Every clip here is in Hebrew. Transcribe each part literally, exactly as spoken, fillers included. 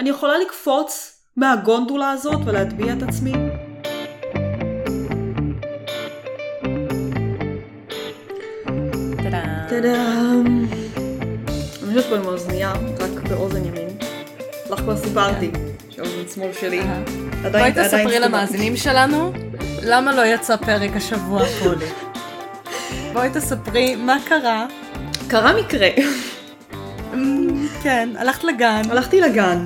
אני יכולה לקפוץ מהגונדולה הזאת ולהטביע את עצמי. טאדאם. טאדאם. אני חושבת פה עם האוזנייה, רק באוזן ימין. לך כבר סיפרתי, שאוזן שמאל שלי. בואי תספרי למאזינים שלנו, למה לא יצא פרק השבוע קודם. בואי תספרי מה קרה. קרה מקרה. כן, הלכת לגן. הלכתי לגן.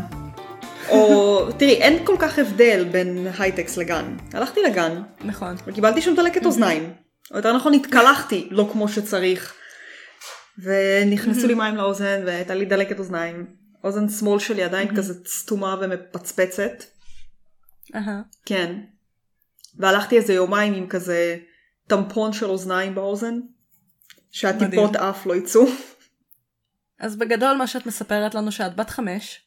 או, תראי, אין כל כך הבדל בין הייטקס לגן. הלכתי לגן. נכון. וקיבלתי שום דלקת אוזניים. או יותר נכון, התקלחתי לא כמו שצריך. ונכנסו לי מים לאוזן, והייתה לי דלקת אוזניים. אוזן שמאל שלי עדיין כזה סתומה ומפצפצת. כן. והלכתי איזה יומיים עם כזה טמפון של אוזניים באוזן, שהטיפות אף לא יצאו. אז בגדול מה שאת מספרת לנו שאת בת חמש.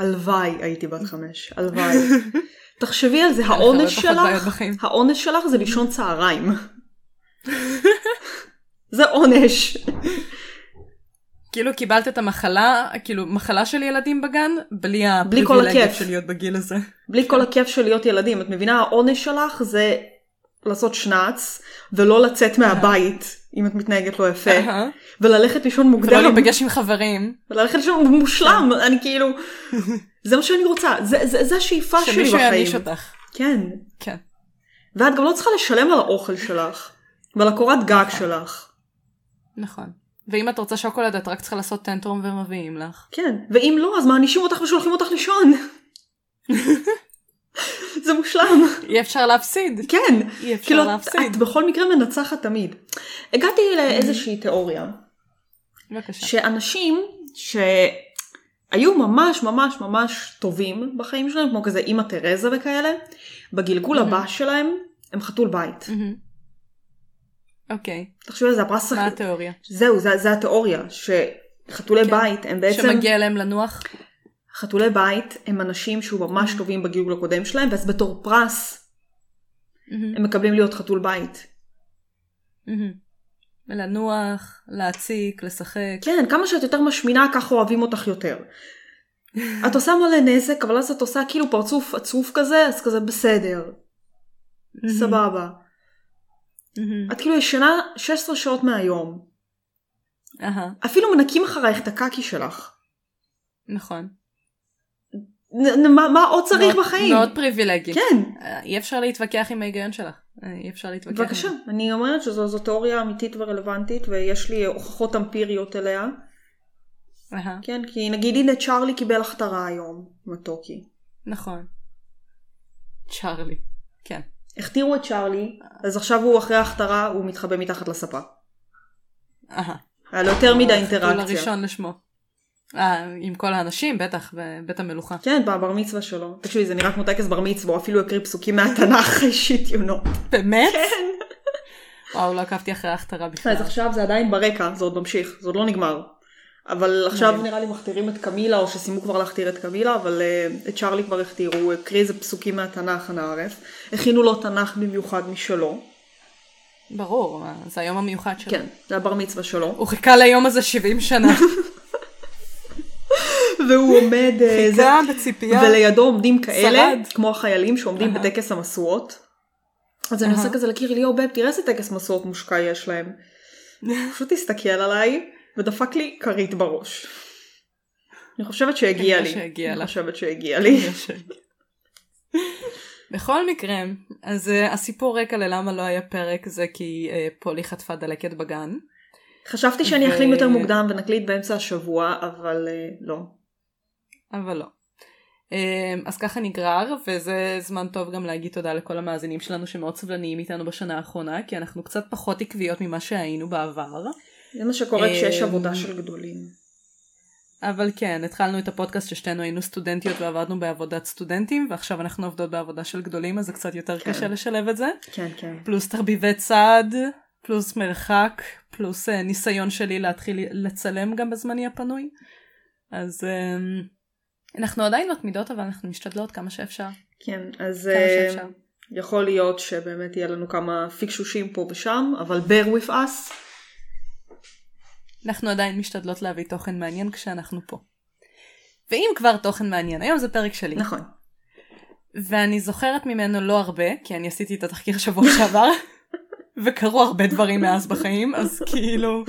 אלוואי הייתי בת חמש, אלוואי. תחשבי על זה, העונש שלך, העונש שלך זה לישון צהריים. זה עונש. כאילו קיבלת את המחלה, כאילו מחלה של ילדים בגן, בלי הפריבילגיה של להיות בגיל הזה. בלי כל הכיף של להיות ילדים. את מבינה, העונש שלך זה לעשות שנץ, ולא לצאת מהבית, אם את מתנהגת לא יפה, וללכת לישון מוקדם. ולא להיפגש עם חברים. וללכת לישון מושלם, אני כאילו, זה מה שאני רוצה, זה השאיפה שלי בחיים. שמישהו יעניש אותך. כן. כן. ואת גם לא צריכה לשלם על האוכל שלך, ועל הקורת גג שלך. נכון. ואם את רוצה שוקולד, את רק צריכה לעשות טנטרום ומביאים לך. כן. ואם לא, אז מענישים אותך ושולחים אותך לישון. זה מושלם. אי אפשר להפסיד. כן. אי אפשר כאילו להפסיד. את בכל מקרה מנצחת תמיד. הגעתי לאיזושהי תיאוריה. בבקשה. שאנשים שהיו ממש ממש ממש טובים בחיים שלהם, כמו כזה אמא תרזה וכאלה, בגלגול הבא שלהם, הם חתול בית. אוקיי. תחשבי על זה, הפרס... מה התיאוריה? זהו, זה התיאוריה, שחתולי בית הם בעצם... שמגיע להם לנוח... חתולי בית הם אנשים שהוא ממש טובים בגילגול הקודם שלהם, ואז בתור פרס הם מקבלים להיות חתול בית. לנוח, להציק, לשחק. כן, כמה שאת יותר משמינה, כך אוהבים אותך יותר. את עושה מלא נזק, אבל אז את עושה כאילו פרצוף עצוב כזה, אז כזה בסדר. סבבה. את כאילו ישנה שש עשרה שעות מהיום. אפילו מנקים אחריך את הקקי שלך. נכון. מה עוד צריך בחיים? מאוד פריבילגי. כן. אי אפשר להתווכח עם ההיגיון שלך. אי אפשר להתווכח. בבקשה. אני אומרת שזו תיאוריה אמיתית ורלוונטית, ויש לי הוכחות אמפיריות אליה. כן, כי נגיד הנה צ'רלי קיבל הכתרה היום, מתוקי. נכון. צ'רלי. כן. הכתירו את צ'רלי, אז עכשיו הוא אחרי ההכתרה, הוא מתחבא מתחת לספה. אהה. על יותר מדי אינטראקציה. הוא לראשון לשמו. עם כל האנשים, בטח, בבית המלוכה. כן, בבר מצווה שלו. תקשיבי, זה נראה כמו טקס בר מצווה, אפילו הקריא פסוקים מהתנ"ך אישית, יונו. באמת? כן. וואו, לא עקבתי אחרי ההכתרה בכלל. אז עכשיו זה עדיין ברקע, זה עוד ממשיך, זה עוד לא נגמר. אבל עכשיו נראה לי מכתירים את קמילה, או שסיימו כבר להכתיר את קמילה, אבל את צ'רלי כבר הכתירו, הוא הקריא איזה פסוקים מהתנ"ך הנערף. הכינו לו תנ"ך במיוחד משלו. ברור, זה היום המיוחד שלו. כן, זה הבר מצווה שלו. הוא חיכה ליום הזה שבעים שנה. והוא עומד, חיכה בציפייה, ולידו עומדים כאלה, כמו החיילים שעומדים בטקס המסורות. אז אני עושה כזה לקיר, ליאו בב, תראה איזה טקס מסורות מושקע יש להם. פשוט הסתכל עליי, ודפק לי קרית בראש. אני חושבת שהגיע לי. אני חושבת שהגיע לי. בכל מקרה, אז הסיפור רקע ללמה לא היה פרק, זה כי פולי חטפה דלקת בגן. חשבתי שאני אחלים יותר מוקדם ונקליט באמצע השבוע, אבל לא. אבל לא. אז ככה נגרר, וזה זמן טוב גם להגיד תודה לכל המאזינים שלנו שמאוד סבלניים איתנו בשנה האחרונה, כי אנחנו קצת פחות עקביות ממה שהיינו בעבר. זה מה שקורה כשיש עבודה של גדולים. אבל כן, התחלנו את הפודקאסט ששתינו היינו סטודנטיות ועבדנו בעבודת סטודנטים, ועכשיו אנחנו עובדות בעבודה של גדולים, אז זה קצת יותר קשה לשלב את זה. כן, כן. פלוס תרביבי צעד, פלוס מרחק, פלוס ניסיון שלי להתחיל לצלם גם בזמני הפנוי. אז אנחנו עדיין מתמידות, אבל אנחנו משתדלות כמה שאפשר. כן, אז יכול להיות שבאמת יהיה לנו כמה פיקשושים פה ושם, אבל bear with us. אנחנו עדיין משתדלות להביא תוכן מעניין כשאנחנו פה. ואם כבר תוכן מעניין, היום זה פרק שלי. נכון. ואני זוכרת ממנו לא הרבה, כי אני עשיתי את התחקיר שבוע שעבר, וקרו הרבה דברים מאז בחיים, אז כאילו,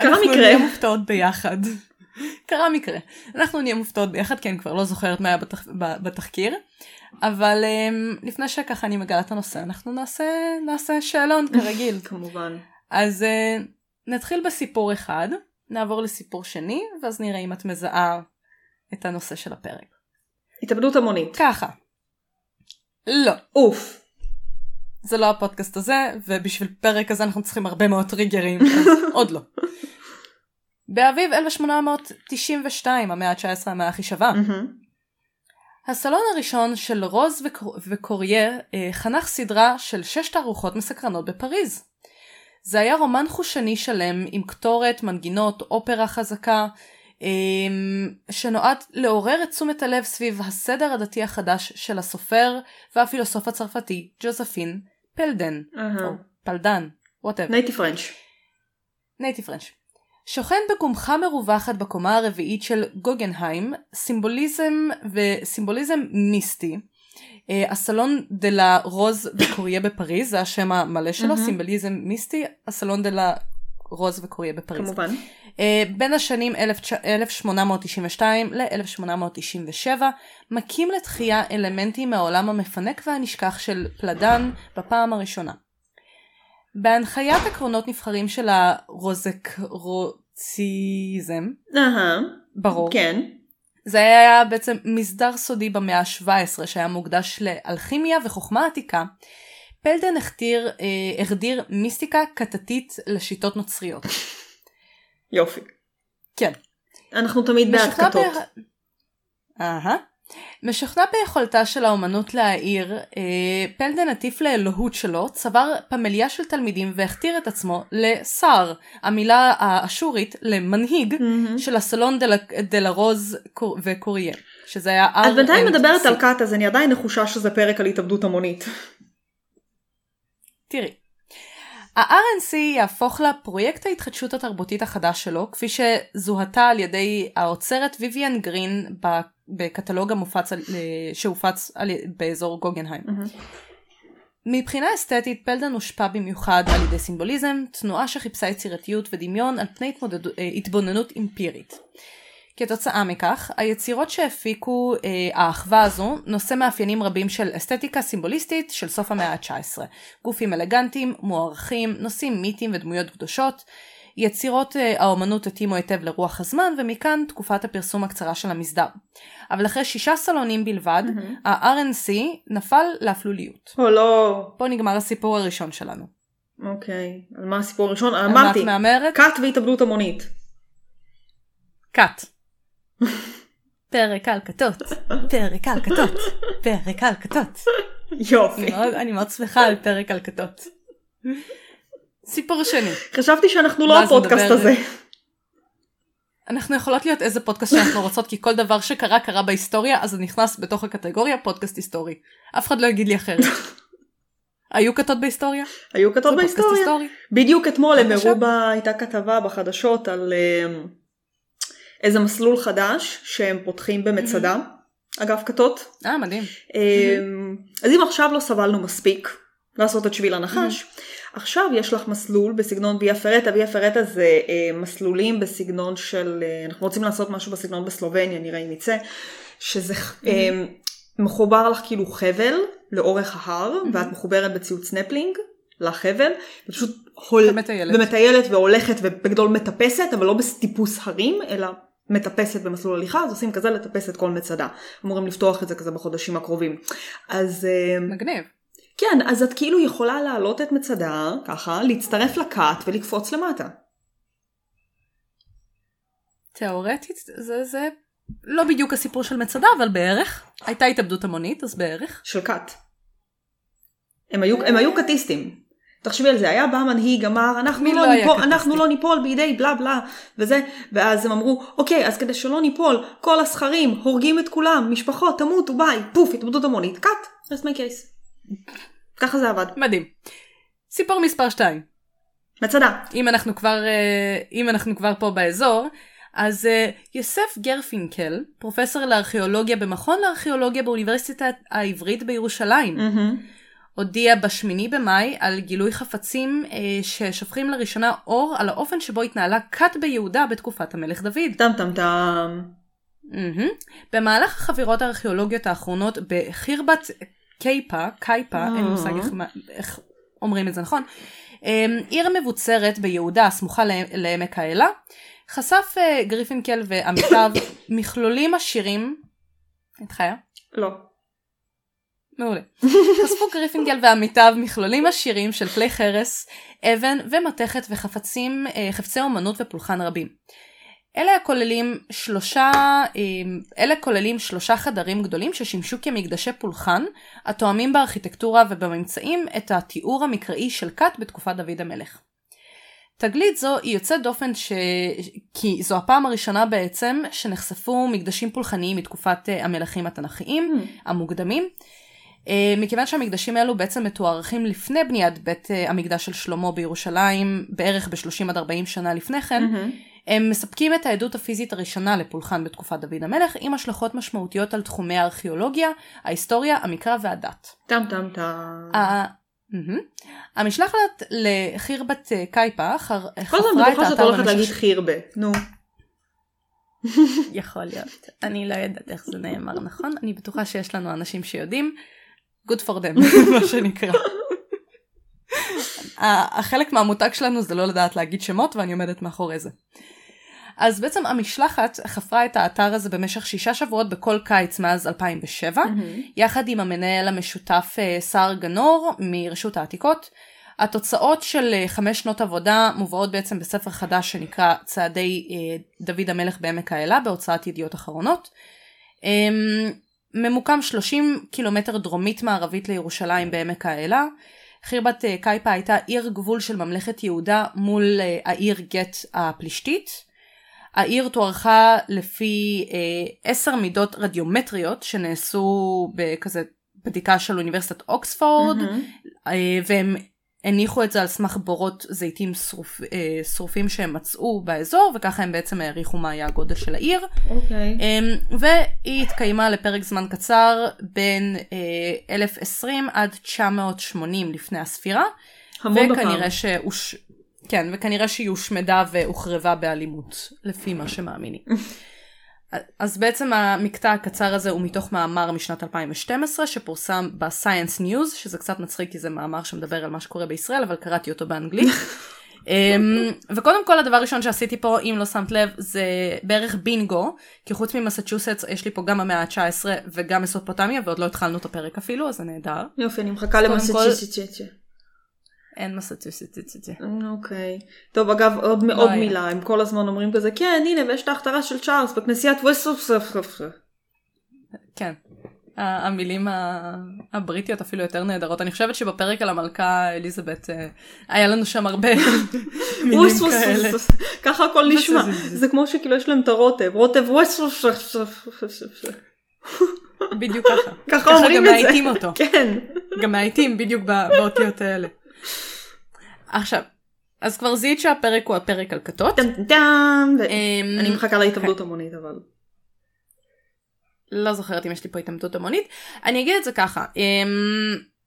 אנחנו מקרה. נהיה מופתעות ביחד. קרה מקרה. אנחנו נהיה מופתעות ביחד, כי אני כבר לא זוכרת מה היה בתח... בתחקיר, אבל um, לפני שככה אני מגלה את הנושא, אנחנו נעשה, נעשה שאלון כרגיל. כמובן. אז uh, נתחיל בסיפור אחד, נעבור לסיפור שני, ואז נראה אם את מזהה את הנושא של הפרק. התאבדות המונית. ככה. לא. אוף. זה לא הפודקאסט הזה, ובשביל פרק הזה אנחנו צריכים הרבה מאוד טריגרים, אז עוד לא. באביב אלף שמונה מאות תשעים ושתיים, המאה ה-תשע עשרה, המאה הכי שווה, הסלון הראשון של רוז וקורייר חנך סדרה של שש תערוכות מסקרנות בפריז. זה היה רומן חושני שלם עם כתורת, מנגינות, אופרה חזקה, שנועד לעורר את תשומת הלב סביב הסדר הדתי החדש של הסופר והפילוסוף הצרפתי ג'וזפין פלדן, uh-huh. או פלדן, whatever. נייטיב פרנץ'. נייטיב פרנץ'. שוכן בקומחה מרווחת בקומה הרביעית של גוגנהיים, סימבוליזם וסימבוליזם מיסטי. הסלון דה לה רוז וקוריה בפריז, זה השם המלא שלו, mm-hmm. סימבוליזם מיסטי, הסלון דה לה רוז וקוריה בפריז. כמובן. בין השנים אלף שמונה מאות תשעים ושתיים ל-אלף שמונה מאות תשעים ושבע, מקים לתחייה אלמנטים מהעולם המפנק והנשכח של פלדן בפעם הראשונה. בהנחיית עקרונות נבחרים של הרוזקרוציזם, uh-huh. ברור, כן. זה היה בעצם מסדר סודי במאה ה-שבע עשרה שהיה מוקדש לאלכימיה וחוכמה עתיקה, פלדן הכתיר, אה, הרדיר מיסטיקה קטתית לשיטות נוצריות. יופי. כן. אנחנו תמיד בעד קטות. אהה. משוכנע ביכולתה של האומנות להעיר, אה, פלדן עטיף לאלוהות שלו, צבר פמליה של תלמידים והכתיר את עצמו לסער, המילה האשורית למנהיג mm-hmm. של הסלון דל, דלרוז קור, וקורייה, שזה היה אר אנד סי. את בינתיים מדברת על קאט, אז אני עדיין נחושה שזה פרק על התאבדות המונית. תראי. ה-אר אן סי יהפוך לפרויקט ההתחדשות התרבותית החדש שלו, כפי שזוהתה על ידי האוצרת ויויאן גרין בקטלוג המופץ, שהופץ באזור גוגנהיים. מבחינה אסתטית, פלדן הושפע במיוחד על ידי סימבוליזם, תנועה שחיפשה יצירתיות ודמיון על פני התבוננות אמפירית. כתוצאה מכך, היצירות שהפיקו אה, האחווה הזו נושא מאפיינים רבים של אסתטיקה סימבוליסטית של סוף המאה ה-תשע עשרה. גופים אלגנטיים, מוערכים, נושאים מיתים ודמויות קדושות. יצירות אה, האומנות התאימו היטב לרוח הזמן, ומכאן תקופת הפרסום הקצרה של המסדר. אבל אחרי שישה סלונים בלבד, mm-hmm. ה-אר אן סי נפל לאפלוליות. או oh, לא. No. פה נגמר הסיפור הראשון שלנו. אוקיי. Okay. על מה הסיפור הראשון? אמרתי. קאט והתאבדות המונית. קאט. פרק על כתות, פרק על כתות, פרק על כתות. יופי. אני מאוד שמחה על פרק על כתות. סיפור שני. חשבתי שאנחנו לא הפודקאסט הזה. אנחנו יכולות להיות איזה פודקאסט שאנחנו רוצות, כי כל דבר שקרה קרה בהיסטוריה, אז זה נכנס בתוך הקטגוריה פודקאסט היסטורי. אף אחד לא יגיד לי אחרת. היו כתות בהיסטוריה? היו כתות בהיסטוריה. בדיוק אתמול הם הראו בה, הייתה כתבה בחדשות על איזה מסלול חדש שהם פותחים במצדה, mm-hmm. אגב כתות. אה, מדהים. Mm-hmm. אז אם עכשיו לא סבלנו מספיק לעשות את שביל הנחש, mm-hmm. עכשיו יש לך מסלול בסגנון ביה פרטה, ביה פרטה זה אה, מסלולים בסגנון של, אה, אנחנו רוצים לעשות משהו בסגנון בסלובניה, נראה אם יצא, שזה mm-hmm. אה, מחובר לך כאילו חבל לאורך ההר, mm-hmm. ואת מחוברת בציוץ נפלינג לחבל, ופשוט הול... ומטיילת. ומטיילת והולכת ובגדול מטפסת, אבל לא בסטיפוס הרים, אלא מטפסת במסלול הליכה, אז עושים כזה לטפס את כל מצדה. אמורים לפתוח את זה כזה בחודשים הקרובים. אז... מגניב. כן, אז את כאילו יכולה לעלות את מצדה, ככה, להצטרף לקט ולקפוץ למטה. תיאורטית, זה, זה לא בדיוק הסיפור של מצדה, אבל בערך. הייתה התאבדות המונית, אז בערך. של קט. הם היו, הם היו קטיסטים. תחשבי על זה, היה בא מנהיג, אמר, אנחנו, לא, לא, ניפול, אנחנו לא ניפול בידי, בלה בלה, וזה, ואז הם אמרו, אוקיי, אז כדי שלא ניפול, כל הסחרים, הורגים את כולם, משפחות, תמות, ביי, פוף, התאבדות המונית, קאט, that's my case. ככה זה עבד. מדהים. סיפור מספר שתיים. מצדה. אם אנחנו כבר, אם אנחנו כבר פה באזור, אז יוסף גרפינקל, פרופסור לארכיאולוגיה במכון לארכיאולוגיה באוניברסיטה העברית בירושלים, הודיע בשמיני במאי על גילוי חפצים ששופכים לראשונה אור על האופן שבו התנהלה כת ביהודה בתקופת המלך דוד. טם טם טם. במהלך החפירות הארכיאולוגיות האחרונות בחירבת קייפה, קייפה, אין מושג איך אומרים את זה נכון, עיר מבוצרת ביהודה הסמוכה לעמק האלה, חשף גריפינקל ועמיתיו מכלולים עשירים, את חיה? לא. מעולה. חשפו גריפינקל ועמיתיו מכלולים עשירים של כלי חרס, אבן ומתכת וחפצים, חפצי אומנות ופולחן רבים. אלה כוללים שלושה, אלה כוללים שלושה חדרים גדולים ששימשו כמקדשי פולחן, התואמים בארכיטקטורה ובממצאים את התיאור המקראי של כת בתקופת דוד המלך. תגלית זו היא יוצאת דופן ש... כי זו הפעם הראשונה בעצם שנחשפו מקדשים פולחניים מתקופת המלכים התנכיים המוקדמים, מכיוון שהמקדשים האלו בעצם מתוארכים לפני בניית בית המקדש של שלמה בירושלים, בערך ב-שלושים עד ארבעים שנה לפני כן, הם מספקים את העדות הפיזית הראשונה לפולחן בתקופת דוד המלך, עם השלכות משמעותיות על תחומי הארכיאולוגיה, ההיסטוריה, המקרא והדת. טם טם טם. המשלחת לחירבת קייפה חפרה את האתר במשך... כל הזמן בטוחה שאתה הולכת להגיד חירבת, נו. יכול להיות. אני לא יודעת איך זה נאמר נכון, אני בטוחה שיש לנו אנשים שיודעים. Good for them, מה שנקרא. החלק מהמותג שלנו זה לא לדעת להגיד שמות, ואני עומדת מאחורי זה. אז בעצם המשלחת חפרה את האתר הזה במשך שישה שבועות בכל קיץ מאז אלפיים ושבע, יחד עם המנהל המשותף שר גנור מרשות העתיקות. התוצאות של חמש שנות עבודה מובאות בעצם בספר חדש שנקרא צעדי דוד המלך בעמק האלה, בהוצאת ידיעות אחרונות. ממוקם שלושים קילומטר דרומית מערבית לירושלים בעמק האלה. חירבת קייפה הייתה עיר גבול של ממלכת יהודה מול העיר גט הפלישתית. העיר תוארכה לפי עשר אה, מידות רדיומטריות שנעשו בכזה בדיקה של אוניברסיטת אוקספורד, mm-hmm. אה, והם הניחו את זה על סמך בורות זיתים שרופ, אה, שרופים שהם מצאו באזור, וככה הם בעצם העריכו מה היה הגודל של העיר. אוקיי. Okay. אה, והיא התקיימה לפרק זמן קצר בין אה, אלף ועשרים עד תשע מאות ושמונים לפני הספירה. המון בפעם. וכנראה שאוש... כן, וכנראה שהיא הושמדה והוכרבה באלימות, לפי מה שמאמינים. אז בעצם המקטע הקצר הזה הוא מתוך מאמר משנת אלפיים ושתים עשרה, שפורסם ב-Science News, שזה קצת מצחיק כי זה מאמר שמדבר על מה שקורה בישראל, אבל קראתי אותו באנגלית. וקודם כל, הדבר הראשון שעשיתי פה, אם לא שמת לב, זה בערך בינגו, כי חוץ ממסצ'וסטס יש לי פה גם המאה ה-תשע עשרה וגם מסופוטמיה, ועוד לא התחלנו את הפרק אפילו, אז זה נהדר. יופי, אני מחכה למסצ'וסטס. אין מסצ'וסטס. אוקיי. טוב, אגב, עוד מאוד מילה, הם כל הזמן אומרים כזה, כן, הנה, ויש את ההכתרה של צ'ארלס בכנסיית ווסטמינסטר. כן. המילים הבריטיות אפילו יותר נהדרות. אני חושבת שבפרק על המלכה אליזבת, היה לנו שם הרבה מילים כאלה. ככה הכל נשמע. זה כמו שכאילו יש להם את הרוטב. רוטב ווסטמינסטר. בדיוק ככה. ככה גם מעיתים אותו. כן. גם מעיתים בדיוק באותיות האלה. עכשיו, אז כבר זיהית שהפרק הוא הפרק על כתות. אני מחכה להתאבדות המונית, אבל... לא זוכרת אם יש לי פה התאבדות המונית. אני אגיד את זה ככה.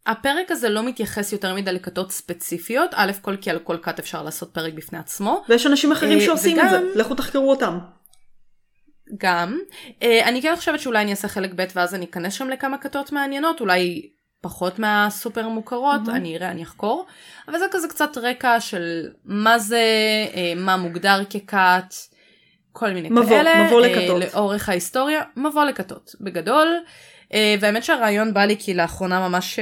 הפרק הזה לא מתייחס יותר מדי לכתות ספציפיות. א' כל כי על כל כת אפשר לעשות פרק בפני עצמו. ויש אנשים אחרים שעושים את זה. לכו תחקרו אותם. גם. אני כן חושבת שאולי אני אעשה חלק ב' ואז אני אכנס שם לכמה כתות מעניינות. אולי... פחות מהסופר מוכרות, mm-hmm. אני אראה, אני אחקור. אבל זה כזה קצת רקע של מה זה, מה מוגדר ככת, כל מיני מבוא, כאלה. מבוא לכתות. לאורך ההיסטוריה, מבוא לכתות, בגדול. והאמת שהרעיון בא לי, כי לאחרונה ממש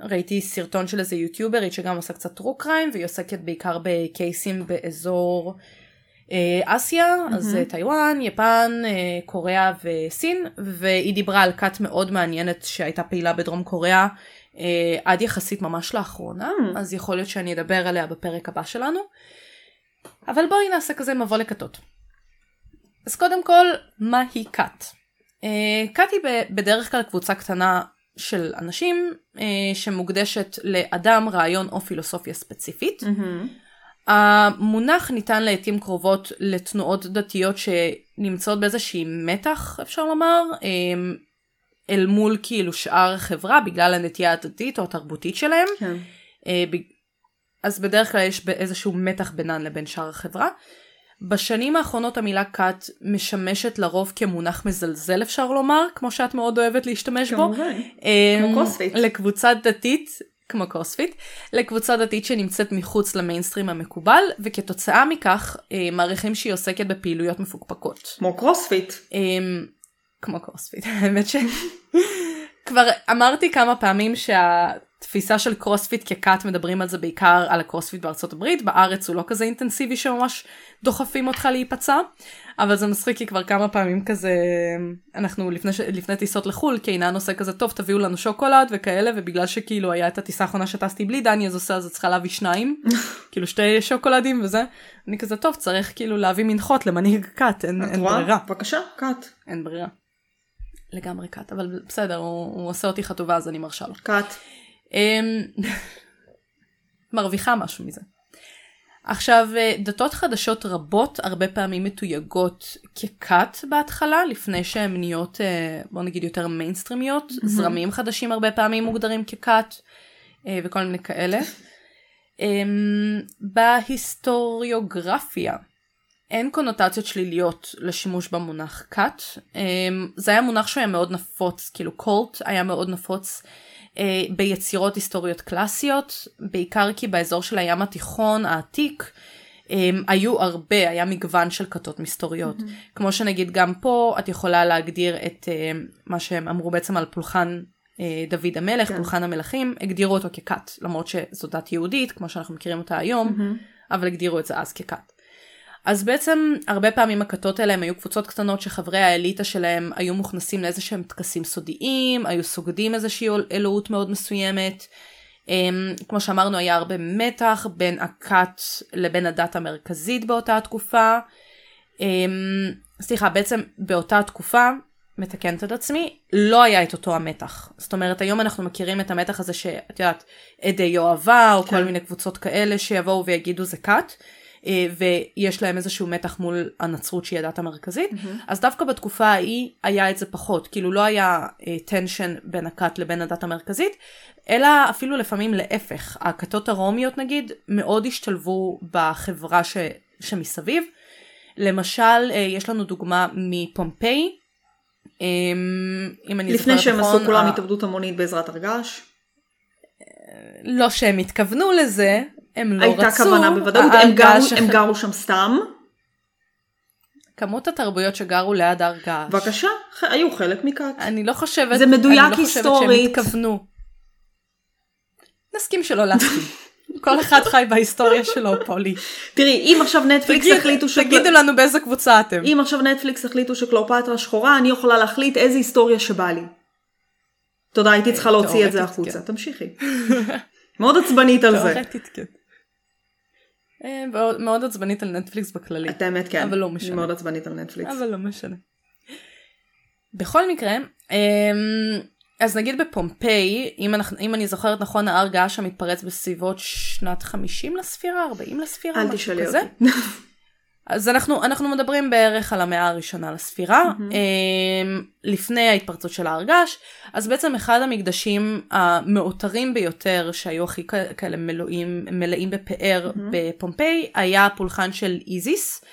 ראיתי סרטון של איזה יוטיוברית, שגם עושה קצת true crime, והיא עוסקת בעיקר בקייסים באזור אסיה, mm-hmm. אז טיואן, יפן, קוריאה וסין, והיא דיברה על כת מאוד מעניינת שהייתה פעילה בדרום קוריאה עד יחסית ממש לאחרונה, mm-hmm. אז יכול להיות שאני אדבר עליה בפרק הבא שלנו, אבל בואי נעשה כזה מבוא לכתות. אז קודם כל, מה היא כת? כת היא בדרך כלל קבוצה קטנה של אנשים שמוקדשת לאדם, רעיון או פילוסופיה ספציפית, mm-hmm. המונח ניתן לעתים קרובות לתנועות דתיות שנמצאות באיזושהי מתח, אפשר לומר, אל מול כאילו שאר החברה, בגלל הנטייה הדתית או התרבותית שלהם. כן. אז בדרך כלל יש איזשהו מתח בינן לבין שאר החברה. בשנים האחרונות המילה קאט משמשת לרוב כמונח מזלזל, אפשר לומר, כמו שאת מאוד אוהבת להשתמש בו. כמו קוספית. לקבוצה דתית, כמו קוספית, לקבוצה דתית שנמצאת מחוץ למיינסטרים המקובל, וכתוצאה מכך מעריכים שהיא עוסקת בפעילויות מפוקפקות. כמו קרוספית. כמו קרוספית, האמת ש... כבר אמרתי כמה פעמים שה... תפיסה של קרוספיט כקאט, מדברים על זה בעיקר על הקרוספיט בארצות הברית, בארץ הוא לא כזה אינטנסיבי שממש דוחפים אותך להיפצע, אבל זה מצחיק כי כבר כמה פעמים כזה, אנחנו לפני, לפני טיסות לחול, כי אינה נושא כזה טוב, תביאו לנו שוקולד וכאלה, ובגלל שכאילו היה את הטיסה האחרונה שטסתי בלי דני, אז עושה אז צריכה להביא שניים, כאילו שתי שוקולדים וזה, אני כזה טוב, צריך כאילו להביא מנחות למנהיג קאט, אין, אין ברירה. בבקשה, קאט. אין ברירה. לגמרי קאט, אבל בסדר, הוא, הוא עושה אותי חטובה, אז אני מרשה לו. קאט. מרוויחה משהו מזה. עכשיו, דתות חדשות רבות הרבה פעמים מתויגות כקאט בהתחלה, לפני שהן נהיות, בוא נגיד, יותר מיינסטרימיות. mm-hmm. זרמים חדשים הרבה פעמים מוגדרים כקאט וכל מיני כאלה. בהיסטוריוגרפיה אין קונוטציות שליליות לשימוש במונח קאט. זה היה מונח שהיה מאוד נפוץ, כאילו קולט היה מאוד נפוץ ביצירות היסטוריות קלאסיות, בעיקר כי באזור של הים התיכון העתיק, היו הרבה, היה מגוון של כתות מסתוריות. Mm-hmm. כמו שנגיד גם פה, את יכולה להגדיר את מה שהם אמרו בעצם על פולחן דוד המלך, כן. פולחן המלכים, הגדירו אותו כקאט, למרות שזו דת יהודית, כמו שאנחנו מכירים אותה היום, mm-hmm. אבל הגדירו את זה אז כקאט. אז בעצם הרבה פעמים הכתות האלה היו קבוצות קטנות שחברי האליטה שלהם היו מוכנסים לאיזה שהם טקסים סודיים, היו סוגדים איזושהי אלוהות מאוד מסוימת. כמו שאמרנו, היה הרבה מתח בין הקאט לבין הדת המרכזית באותה התקופה. סליחה, בעצם באותה התקופה, מתקנת את עצמי, לא היה את אותו המתח. זאת אומרת, היום אנחנו מכירים את המתח הזה שאת יודעת, עדי יואבה או כל מיני קבוצות כאלה שיבואו ויגידו זה קאט. ויש להם איזשהו מתח מול הנצרות שהיא הדת המרכזית, mm-hmm. אז דווקא בתקופה ההיא היה את זה פחות, כאילו לא היה טנשן uh, בין הקאט לבין הדת המרכזית, אלא אפילו לפעמים להפך, הכתות הרומיות נגיד מאוד השתלבו בחברה ש... שמסביב, למשל uh, יש לנו דוגמה מפומפיי, um, אם אני לפני שהם עשו כולם ה... התאבדות המונית בעזרת הרגש, לא שהם התכוונו לזה, הם לא רצו. הייתה כוונה בוודאות, הם, גרו, שח... הם גרו שם סתם. כמות התרבויות שגרו ליד הר געש. בבקשה, היו חלק מכת. אני לא חושבת, זה מדויק אני לא היסטורית. חושבת שהם התכוונו. נסכים שלא להסכים. כל אחד חי בהיסטוריה שלו, פולי. תראי, אם עכשיו נטפליקס החליטו... שכל... תגידו לנו באיזה קבוצה אתם. אם עכשיו נטפליקס החליטו שקלאופטרה שחורה, אני יכולה להחליט איזה היסטוריה שבא לי. תודה, הייתי צריכה להוציא את זה החוצה. תמשיכי. מאוד עצבנית על זה. תאורטית, כן. מאוד עצבנית על נטפליקס בכללי. את האמת, כן. אבל לא משנה. מאוד עצבנית על נטפליקס. אבל לא משנה. בכל מקרה, אז נגיד בפומפיי, אם אני זוכרת נכון, ההר געש המתפרץ בסביבות שנת חמישים לספירה, ארבעים לספירה, משהו כזה. אז אנחנו, אנחנו מדברים בערך על המאה הראשונה לספירה, לפני ההתפרצות של ההר געש, אז בעצם אחד המקדשים המאותרים ביותר, שהיו הכי כאלה מלאים, מלאים בפאר בפומפיי, היה הפולחן של איזיס,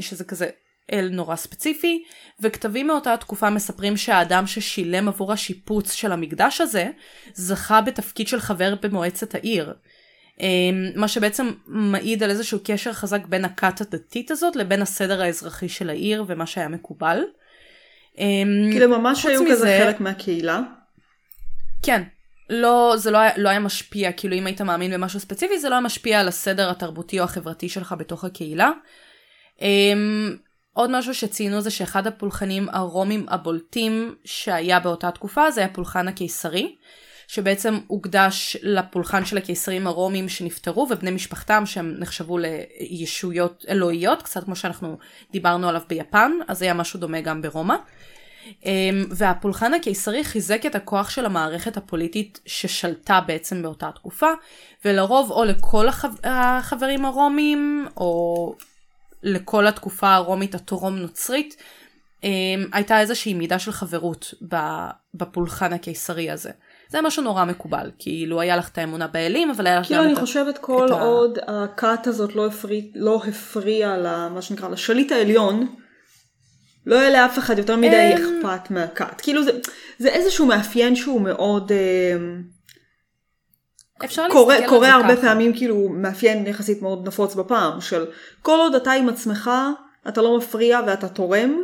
שזה כזה אל נורא ספציפי, וכתבים מאותה התקופה מספרים שהאדם ששילם עבור השיפוץ של המקדש הזה, זכה בתפקיד של חבר במועצת העיר. מה שבעצם מעיד על איזשהו קשר חזק בין הכת הדתית הזאת לבין הסדר האזרחי של העיר ומה שהיה מקובל. כאילו ממש היו מזה, כזה חלק מהקהילה? כן. לא, זה לא היה, לא היה משפיע, כאילו אם היית מאמין במשהו ספציפי, זה לא היה משפיע על הסדר התרבותי או החברתי שלך בתוך הקהילה. עוד משהו שציינו זה שאחד הפולחנים הרומים הבולטים שהיה באותה תקופה, זה היה פולחן הקיסרי. שבעצם הוקדש לפולחן של הקיסרים הרומים שנפטרו, ובני משפחתם שהם נחשבו לישויות אלוהיות, קצת כמו שאנחנו דיברנו עליו ביפן, אז היה משהו דומה גם ברומא. והפולחן הקיסרי חיזק את הכוח של המערכת הפוליטית ששלטה בעצם באותה תקופה, ולרוב או לכל החברים הרומים או לכל התקופה הרומית התורום נוצרית הייתה איזושהי מידה של חברות בפולחן הקיסרי הזה. זה משהו נורא מקובל, כאילו היה לך את האמונה באלים, אבל היה לך... כאילו אני חושבת כל עוד הכת הזאת לא הפריעה למה שנקרא לשליט העליון, לא היה לאף אחד יותר מדי אכפת מהכת. כאילו זה איזשהו מאפיין שהוא מאוד... קורה הרבה פעמים, כאילו מאפיין יחסית מאוד נפוץ בפעם, של כל עוד אתה עם עצמך, אתה לא מפריע ואתה תורם,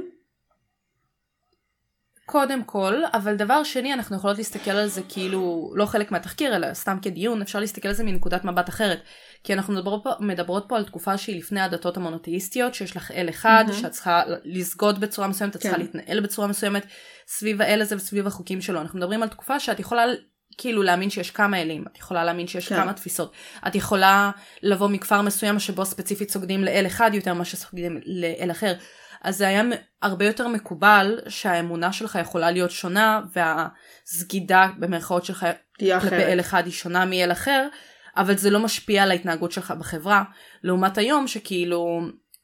קודם כל, אבל דבר שני, אנחנו יכולות להסתכל על זה כאילו, לא חלק מהתחקיר, אלא סתם כדיון, אפשר להסתכל על זה מנקודת מבט אחרת, כי אנחנו מדברות פה, מדברות פה על תקופה שהיא לפני הדתות המונותאיסטיות, שיש לך אל אחד, mm-hmm. שאת צריכה לסגוד בצורה מסוימת, כן. את צריכה להתנהל בצורה מסוימת, סביב האל הזה וסביב החוקים שלו, אנחנו מדברים על תקופה שאת יכולה כאילו להאמין שיש כמה אלים, את יכולה להאמין שיש כן. כמה תפיסות, את יכולה לבוא מכפר מסוים שבו ספציפית סוגדים לאל אחד יותר מה שסוגדים לאל אחר, אז זה היה הרבה יותר מקובל שהאמונה שלך יכולה להיות שונה, והסגידה במרכאות שלך כלפי אל אחד היא שונה מאל אחר, אבל זה לא משפיע על ההתנהגות שלך בחברה, לעומת היום שכאילו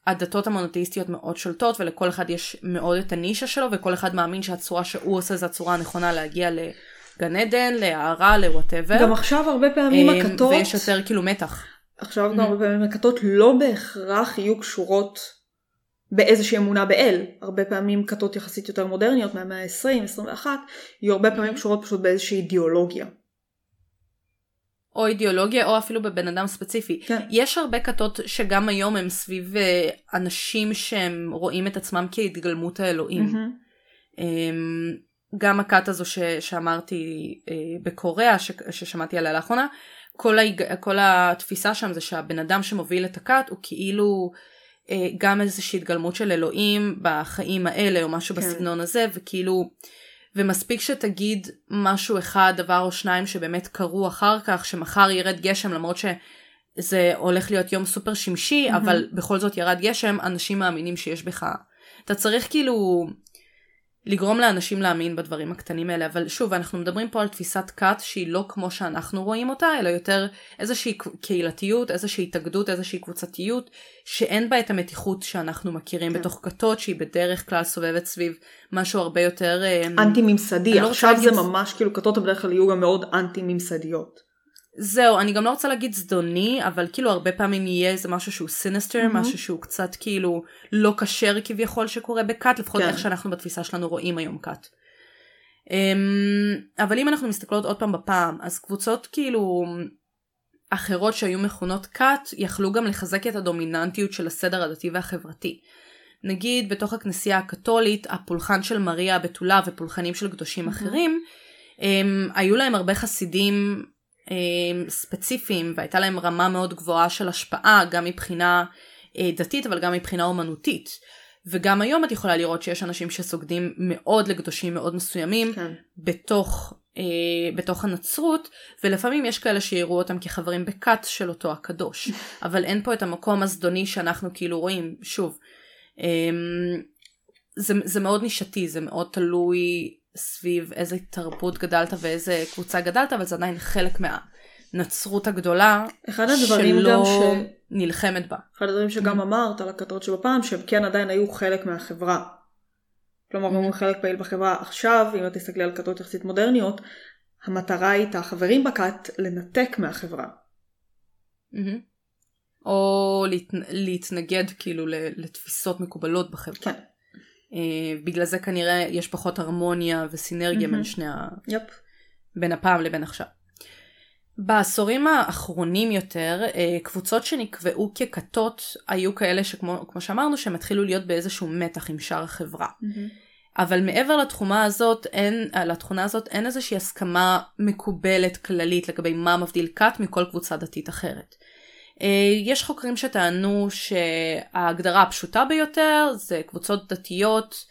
הדתות המונותאיסטיות מאוד שולטות, ולכל אחד יש מאוד את הנישה שלו, וכל אחד מאמין שהצורה שהוא עושה זה הצורה הנכונה להגיע לגן עדן, להערה, לוואטאבר. גם עכשיו הרבה פעמים הכתות... ויש יותר כאילו מתח. עכשיו גם הרבה פעמים הכתות לא בהכרח יהיו קשורות... באיזושהי אמונה באל, הרבה פעמים כתות יחסית יותר מודרניות, מהמאה ה-עשרים, עשרים ואחת, יהיו הרבה פעמים קשורות פשוט באיזושהי אידיאולוגיה. או אידיאולוגיה, או אפילו בבן אדם ספציפי. כן. יש הרבה כתות שגם היום הם סביב אנשים שהם רואים את עצמם כהתגלמות האלוהים. Mm-hmm. גם הכת הזו ש- שאמרתי בקוריאה, ש- ששמעתי עליה לאחרונה, כל, ה- כל התפיסה שם זה שהבן אדם שמוביל את הכת, הוא כאילו... גם איזושהי התגלמות של אלוהים בחיים האלה או משהו בסגנון הזה, וכאילו, ומספיק שתגיד משהו אחד, דבר או שניים שבאמת קרו אחר כך, שמחר ירד גשם, למרות שזה הולך להיות יום סופר שמשי, אבל בכל זאת ירד גשם, אנשים מאמינים שיש בך. אתה צריך כאילו לגרום לאנשים להאמין בדברים הקטנים האלה, אבל שוב, אנחנו מדברים פה על תפיסת כת שהיא לא כמו שאנחנו רואים אותה, אלא יותר איזושהי קהילתיות, איזושהי התאגדות, איזושהי קבוצתיות, שאין בה את המתיחות שאנחנו מכירים בתוך כתות, שהיא בדרך כלל סובבת סביב משהו הרבה יותר... אנטי-ממסדי, עכשיו זה ממש, כאילו כתות בדרך כלל יהיו גם מאוד אנטי-ממסדיות. זהו, אני גם לא רוצה להגיד זדוני, אבל כאילו הרבה פעמים יהיה איזה משהו שהוא סינסטר, משהו שהוא קצת כאילו לא קשר כביכול שקורה בקאט, לפחות איך שאנחנו בתפיסה שלנו רואים היום קאט. אבל אם אנחנו מסתכלות עוד פעם בפעם, אז קבוצות כאילו אחרות שהיו מכונות קאט, יכלו גם לחזק את הדומיננטיות של הסדר הדתי והחברתי. נגיד, בתוך הכנסייה הקתולית, הפולחן של מריה הבתולה ופולחנים של קדושים אחרים, היו להם הרבה חסידים... ספציפיים, והייתה להם רמה מאוד גבוהה של השפעה, גם מבחינה דתית, אבל גם מבחינה אומנותית. וגם היום את יכולה לראות שיש אנשים שסוגדים מאוד לקדושים מאוד מסוימים, כן. בתוך, בתוך הנצרות, ולפעמים יש כאלה שיראו אותם כחברים בקאט של אותו הקדוש. אבל אין פה את המקום הזדוני שאנחנו כאילו רואים, שוב, זה, זה מאוד נישתי, זה מאוד תלוי... סביב איזה תרבות גדלת ואיזה קבוצה גדלת, אבל זה עדיין חלק מהנצרות הגדולה שלא ש... נלחמת בה. אחד הדברים שגם mm-hmm. אמרת על הכתות שבפעם, שהם כן עדיין היו חלק מהחברה. כלומר, mm-hmm. הם חלק פעיל בחברה. עכשיו, אם את תסתכלי על כתות יחסית מודרניות, המטרה הייתה, חברים בכת, לנתק מהחברה. Mm-hmm. או להת... להתנגד כאילו לתפיסות מקובלות בחברה. כן. בגלל זה כנראה יש פחות הרמוניה וסינרגיה בין שני ה... בין הפעם לבין עכשיו. בעשורים האחרונים יותר, קבוצות שנקבעו ככתות היו כאלה שכמו כמו שאמרנו, שהם התחילו להיות באיזשהו מתח עם שאר החברה. אבל מעבר לתחומה הזאת, אין, לתכונה הזאת, אין איזושהי הסכמה מקובלת כללית לגבי מה מבדיל כת מכל קבוצה דתית אחרת. יש חוקרים שטענו שההגדרה הפשוטה ביותר זה קבוצות דתיות,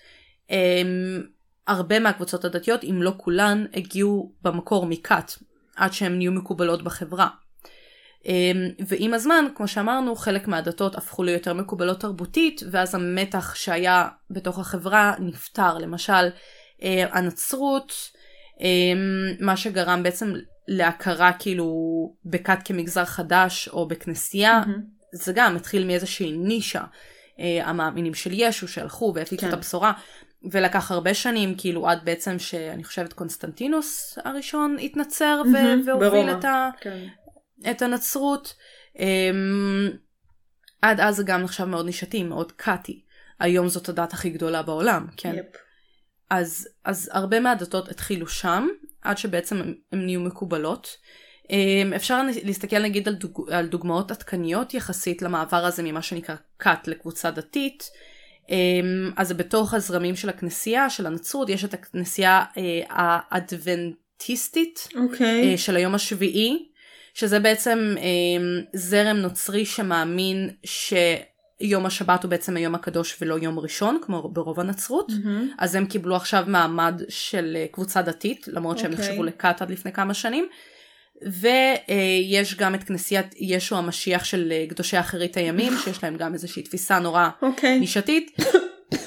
הרבה מהקבוצות הדתיות, אם לא כולן, הגיעו במקור מכת, עד שהן נהיו מקובלות בחברה. ועם הזמן, כמו שאמרנו, חלק מהדתות הפכו ליותר מקובלות תרבותית, ואז המתח שהיה בתוך החברה נפטר. למשל, הנצרות, מה שגרם בעצם להכרה כאילו בכת כמגזר חדש או בכנסייה, זה גם התחיל מאיזושהי נישה, המאמינים של ישו שהלכו והפיקו את הבשורה, ולקח הרבה שנים, כאילו עד בעצם שאני חושבת קונסטנטינוס הראשון התנצר והוביל את ה... את הנצרות, עד אז זה גם נחשב מאוד נישתי, מאוד קאטי. היום זאת הדת הכי גדולה בעולם, כן? Yep. אז, אז הרבה מהדתות התחילו שם, עד שבעצם הן נהיו מקובלות. אפשר להסתכל נגיד על, דוג, על דוגמאות עדכניות יחסית למעבר הזה ממה שנקרא קאט לקבוצה דתית. אז בתוך הזרמים של הכנסייה, של הנצרות, יש את הכנסייה האדוונטיסטית, okay. של היום השביעי, שזה בעצם אה, זרם נוצרי שמאמין שיום השבת הוא בעצם היום הקדוש ולא יום ראשון, כמו ברוב הנצרות. Mm-hmm. אז הם קיבלו עכשיו מעמד של קבוצה דתית, למרות שהם okay. נחשבו לקאט עד לפני כמה שנים. ויש אה, גם את כנסיית ישו המשיח של קדושי אחרית הימים, שיש להם גם איזושהי תפיסה נורא okay. נישתית.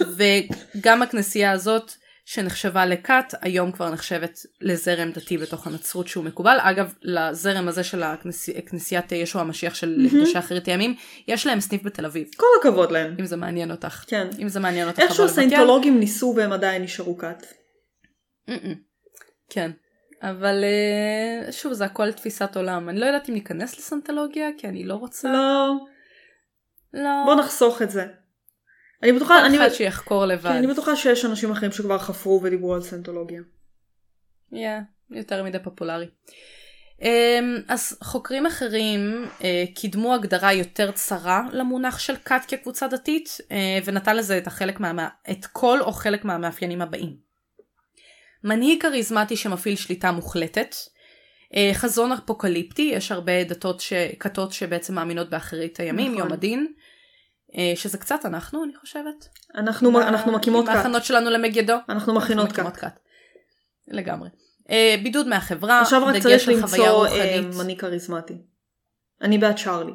וגם הכנסייה הזאת שנחשבה לקאט, היום כבר נחשבת לזרם דתי בתוך הנצרות שהוא מקובל. אגב, לזרם הזה של הכנסיית ישו המשיח של קדושי אחרית הימים, יש להם סניף בתל אביב. כל הכבוד להם. אם זה מעניין אותך. כן. אם זה מעניין אותך. איכשהו סיינטולוגים ניסו והם עדיין נשארו קאט. כן. אבל שוב, זה הכל תפיסת עולם. אני לא יודעת אם ניכנס לסיינטולוגיה, כי אני לא רוצה. לא. לא. בוא נחסוך את זה. אני בטוחה, אני שיחקור לבד. כן, אני בטוחה שיש אנשים אחרים שכבר חפרו ודיברו על סיינטולוגיה. יא, יותר מדי פופולרי. אז חוקרים אחרים קידמו הגדרה יותר צרה למונח של קאט כקבוצה דתית, ונתן לזה את החלק מה... את כל או חלק מהמאפיינים הבאים. מנהיג כריזמטי שמפעיל שליטה מוחלטת, חזון אפוקליפטי, יש הרבה דתות שקטות שבעצם מאמינות באחרית הימים, נכון. יום הדין, שזה קצת אנחנו, אני חושבת. אנחנו, אנחנו מקימות קאט. מהכנות שלנו למגידו. אנחנו מכינות קאט. לגמרי. בידוד מהחברה. עכשיו רק צריך למצוא מנהיג כריזמטי. אני ואת שרלי.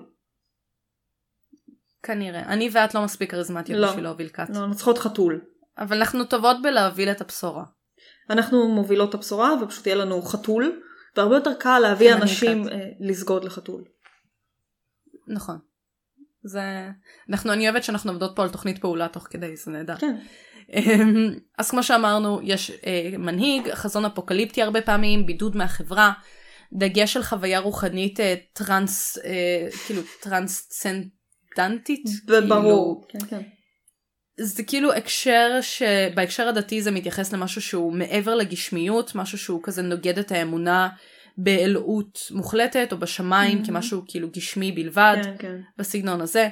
כנראה. אני ואת לא מספיק כריזמטיות בשביל להוביל קאט. לא, נצחות חתול. אבל אנחנו טובות בלהוביל את הבשורה. אנחנו מובילות את הבשורה, ופשוט יהיה לנו חתול, והרבה יותר קל להביא אנשים לסגוד לחתול. נכון. זה... אנחנו, אני אוהבת שאנחנו עובדות פה על תוכנית פעולה תוך כדי, זה נהדר. כן. אז כמו שאמרנו, יש אה, מנהיג, חזון אפוקליפטי הרבה פעמים, בידוד מהחברה, דגש של חוויה רוחנית אה, טרנס, אה, כאילו טרנסצנדנטית. זה ברור, כאילו, כן, כן. זה כאילו הקשר שבהקשר הדתי זה מתייחס למשהו שהוא מעבר לגשמיות, משהו שהוא כזה נוגד את האמונה באלעות מוחלטת, או בשמיים, כמשהו כאילו גשמי בלבד, בסגנון הזה.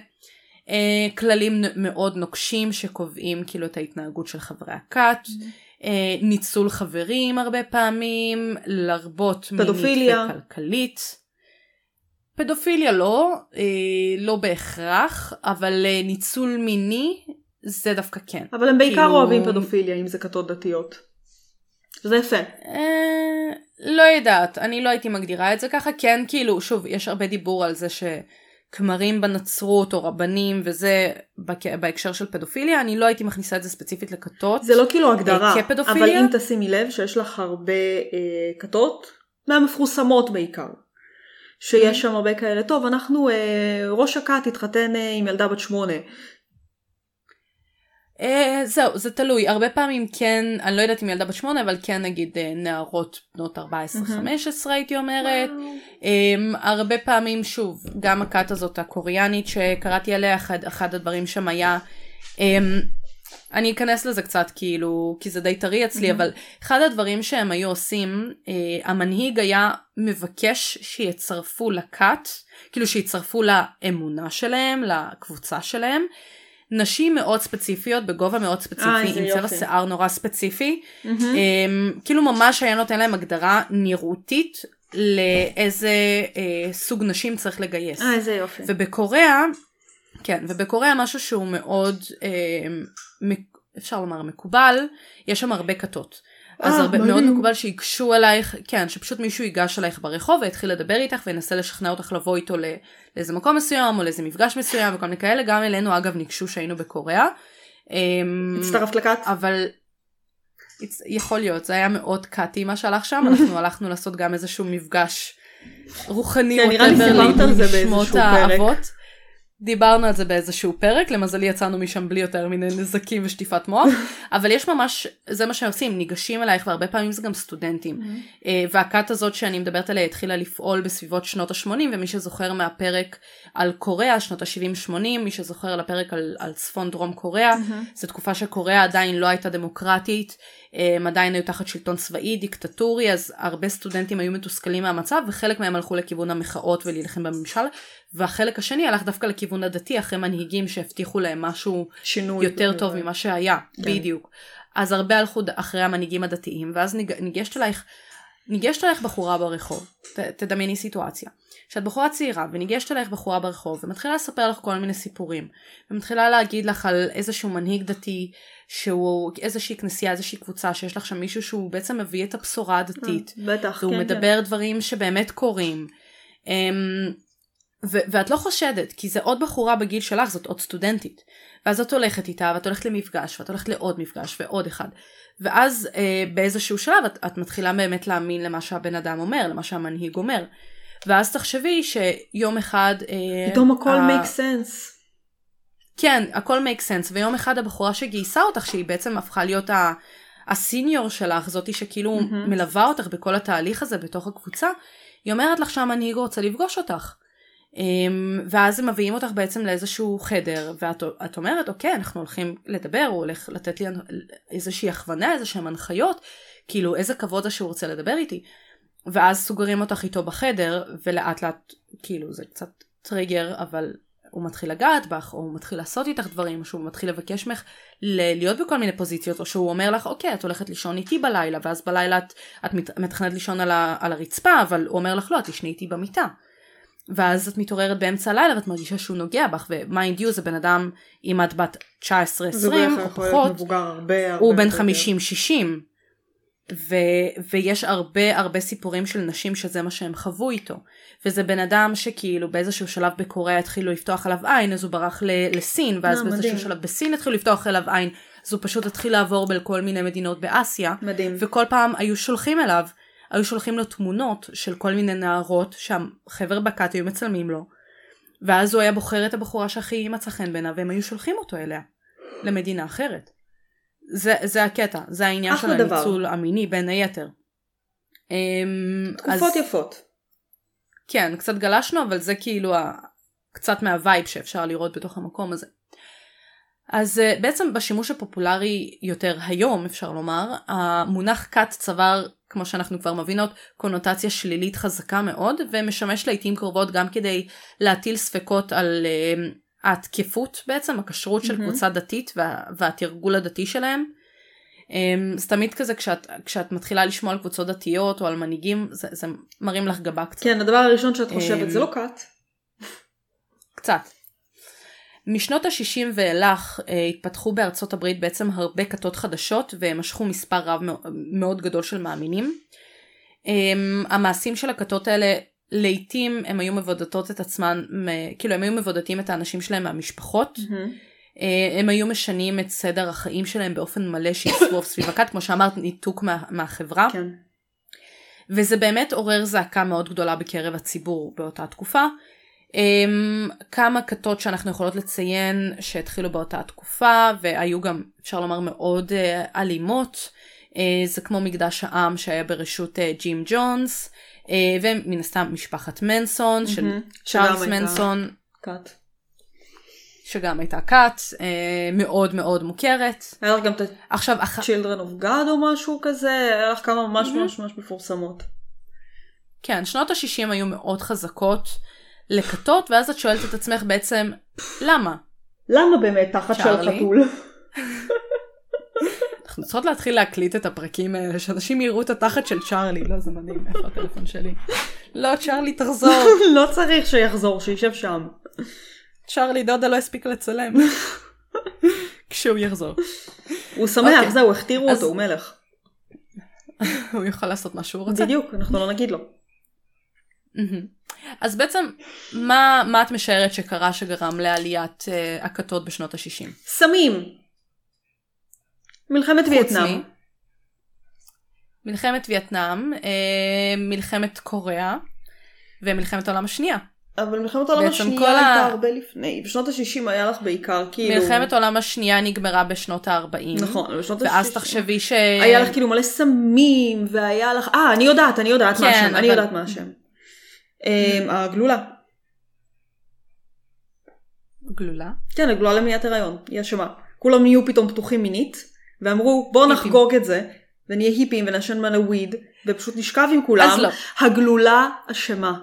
כללים מאוד נוקשים שקובעים כאילו את ההתנהגות של חברי הקאט, ניצול חברים הרבה פעמים, לרבות מינית וכלכלית. פדופיליה לא, לא בהכרח, אבל ניצול מיני זה דווקא כן. אבל הם בעיקר אוהבים פדופיליה, אם זה כתות דתיות. זה יפה. לא יודעת, אני לא הייתי מגדירה את זה ככה, כן, כאילו, שוב, יש הרבה דיבור על זה שכמרים בנצרות או רבנים וזה בהקשר של פדופיליה, אני לא הייתי מכניסה את זה ספציפית לכתות. זה לא כאילו הגדרה, אבל אם תשימי לב שיש לך הרבה כתות, מהמפורסמות בעיקר, שיש שם הרבה כאלה, טוב, אנחנו, ראש הכת התחתן עם ילדה בת שמונה, זהו, זה תלוי. הרבה פעמים כן, אני לא יודעת אם ילדה בת שמונה, אבל כן נגיד נערות בנות ארבע עשרה חמש עשרה, הייתי אומרת. הרבה פעמים, שוב, גם הקאט הזאת הקוריאנית שקראתי עליה, אחד הדברים שם היה, אני אכנס לזה קצת כאילו, כי זה די טרי אצלי, אבל אחד הדברים שהם היו עושים, המנהיג היה מבקש שיצרפו לקאט, כאילו שיצרפו לאמונה שלהם, לקבוצה שלהם, נשים מאוד ספציפיות, בגובה מאוד ספציפי, עם צבע שיער נורא ספציפי. כאילו ממש היה נותן להם הגדרה נראותית לאיזה סוג נשים צריך לגייס. אה, איזה יופי. ובקוריאה, כן, ובקוריאה משהו שהוא מאוד, אפשר לומר, מקובל, יש שם הרבה כתות. אז הרבה מאוד מקובל שיקשו עלייך, כן, שפשוט מישהו ייגש עלייך ברחוב והתחיל לדבר איתך וינסה לשכנע אותך לבוא איתו לאיזה מקום מסוים או לאיזה מפגש מסוים וכל מיני כאלה. גם אלינו אגב ניקשו שהיינו בקוריאה. הצטרפת לקאט? אבל יכול להיות, זה היה מאוד קאטי מה שהלך שם, אנחנו הלכנו לעשות גם איזשהו מפגש רוחני, נראה לי סיפרת על זה באיזשהו פרק. דיברנו על זה באיזשהו פרק, למזלי יצאנו משם בלי יותר מיני נזקים ושטיפת מוח, אבל יש ממש, זה מה שעושים, ניגשים אלייך, והרבה פעמים זה גם סטודנטים. והקאט הזאת שאני מדברת עליה התחילה לפעול בסביבות שנות ה-שמונים, ומי שזוכר מהפרק על קוריאה, שנות ה-שבעים שמונים, מי שזוכר לפרק על, על צפון דרום קוריאה, זו תקופה שקוריאה עדיין לא הייתה דמוקרטית, עדיין היו תחת שלטון צבאי, דיקטטורי, אז הרבה סטודנטים היו מתוסכלים מהמצב, וחלק מהם הלכו לכיוון המחאות ולהילחם בממשל, והחלק השני הלך דווקא לכיוון הדתי, אחרי מנהיגים שהבטיחו להם משהו יותר טוב ממה שהיה, בדיוק. אז הרבה הלכו אחרי המנהיגים הדתיים, ואז ניגשת אלייך, ניגשת אלייך בחורה ברחוב, תדמייני סיטואציה, שאת בחורה צעירה, וניגשת אלייך בחורה ברחוב, ומתחילה לספר לך כל מיני סיפורים, ומתחילה להגיד לך על איזשהו מנהיג דתי, שהוא איזושהי כנסייה, איזושהי קבוצה, שיש לך שם מישהו שהוא בעצם מביא את הבשורה הדתית, בטח, והוא כן, מדבר כן. דברים שבאמת קורים, ו- ואת לא חושדת, כי זה עוד בחורה בגיל שלך, זאת עוד סטודנטית, ואז את הולכת איתה, ואת הולכת למפגש, ואת הולכת לעוד מפגש, ועוד אחד, ואז אה, באיזשהו שלב, את, את מתחילה באמת להאמין למה שהבן אדם אומר, למה שהמנהיג אומר, ואז תחשבי שיום אחד... פתאום אה, הכל ה- make sense. כן, הכל make sense, ויום אחד הבחורה שגייסה אותך, שהיא בעצם הפכה להיות ה- הסיניור שלך, זאתי שכאילו mm-hmm. מלווה אותך בכל התהליך הזה, בתוך הקבוצה, היא אומרת לך שהמנהיג רוצה לפגוש אותך. ואז הם מביאים אותך בעצם לאיזשהו חדר, ואת אומרת, אוקיי, אנחנו הולכים לדבר, הוא הולך לתת לי איזושהי הכוונה, איזושהי מנחיות, כאילו איזה כבוד זה שהוא רוצה לדבר איתי, ואז סוגרים אותך איתו בחדר, ולאט לאט, כאילו זה קצת טריגר, אבל הוא מתחיל לגעת בך, או הוא מתחיל לעשות איתך דברים, או שהוא מתחיל לבקש ממך להיות בכל מיני פוזיציות, או שהוא אומר לך, אוקיי, את הולכת לישון איתי בלילה, ואז בלילה את, את מתכנת לישון על, ה, על הרצפה, אבל הוא אומר לך, לא, תשני איתי במיטה. ואז את מתעוררת באמצע הלילה, ואת מרגישה שהוא נוגע בך, ומיינד יו זה בן אדם, אם את בת תשע עשרה עשרים, או פחות, הוא בן חמישים שישים, ויש הרבה הרבה סיפורים של נשים, שזה מה שהם חוו איתו, וזה בן אדם שכאילו באיזשהו שלב בקוריאה, התחילו לפתוח עליו עין, אז הוא ברח לסין, ואז באיזשהו שלב בסין, התחילו לפתוח עליו עין, אז הוא פשוט התחיל לעבור בין כל מיני מדינות באסיה, וכל פעם היו שולחים אליו, היו שולחים לו תמונות של כל מיני נערות שהחבר בקאט היו מצלמים לו, ואז הוא היה בוחר את הבחורה שהכי מצא חן בינה, והם היו שולחים אותו אליה, למדינה אחרת. זה, זה הקטע, זה העניין של הניצול המיני בין היתר. תקופות אז, יפות. כן, קצת גלשנו, אבל זה כאילו ה, קצת מהווייב שאפשר לראות בתוך המקום הזה. אז בעצם בשימוש הפופולרי יותר היום, אפשר לומר, המונח קאט צוואר, כמו שאנחנו כבר מבינות, קונוטציה שלילית חזקה מאוד, ומשמש לעתים קרובות גם כדי להטיל ספקות על uh, התקפות בעצם, הכשרות של mm-hmm. קבוצה דתית וה, והתרגול הדתי שלהם. Um, זה תמיד כזה, כשאת, כשאת מתחילה לשמוע על קבוצות דתיות או על מנהיגים, זה, זה מרים לך גבה קצת. כן, הדבר הראשון שאת חושבת, um, זה לא קאט. קצת. משנות ה-שישים ואילך התפתחו בארצות הברית בעצם הרבה כתות חדשות, ומשכו מספר רב מאוד גדול של מאמינים. המעשים של הכתות האלה, לעתים הם היו מבודדות את עצמן, כאילו הם היו מבודדים את האנשים שלהם מהמשפחות, הם היו משנים את סדר החיים שלהם באופן מלא שיסבוב סביב הכת, כמו שאמרת, ניתוק מהחברה. וזה באמת עורר זעקה מאוד גדולה בקרב הציבור באותה תקופה, Um, כמה כתות שאנחנו יכולות לציין שהתחילו באותה התקופה והיו גם אפשר לומר מאוד uh, אלימות, uh, זה כמו מקדש העם שהיה ברשות uh, ג'ים ג'ונס, uh, ומן הסתם משפחת מנסון mm-hmm. של צ'ארלס מנסון קאט. שגם הייתה קאט uh, מאוד מאוד מוכרת. היה לך גם את עכשיו, אח... Children of God או משהו כזה, היה לך כמה ממש mm-hmm. ממש ממש מפורסמות. כן, שנות ה-שישים היו מאוד חזקות לקטות, ואז את שואלת את עצמך בעצם, למה? למה באמת תחת של חתול? אנחנו צריכות להתחיל להקליט את הפרקים האלה, שאנשים יראו את התחת של צ'רלי. לא, זה מדהים, איפה הטלפון שלי? לא, צ'רלי, תחזור. לא צריך שיחזור, שישב שם. צ'רלי, דודה לא הספיק לצלם. כשהוא יחזור. הוא שמח, זהו, הכתירו אותו, הוא מלך. הוא יוכל לעשות מה שהוא רוצה. בדיוק, אנחנו לא נגיד לו. אז בעצם, מה, מה את משערת שקרה שגרם לעליית uh, הכתות בשנות ה-שישים? סמים. מלחמת וייטנאם. מלחמת וייטנאם, uh, מלחמת קוריאה, ומלחמת העולם השנייה. אבל מלחמת העולם השנייה כל הייתה ה... הרבה לפני. בשנות ה-שישים היה לך בעיקר כאילו... מלחמת העולם השנייה נגמרה בשנות ה-ארבעים. נכון, בשנות ה-שישים. ואז תחשבי ש... היה לך כאילו מלא סמים, והיה לך... אה, אני יודעת, אני יודעת כן, מה השם, אבל... אני יודעת מה השם. הגלולה. גלולה? כן, הגלולה למניעת הריון, היא אשמה. כולם נהיו פתאום פתוחים מינית, ואמרו בואו נחגוג את זה, ונהיה היפים ונשן מנהוויד, ופשוט נשכב עם כולם. אז לא. הגלולה אשמה.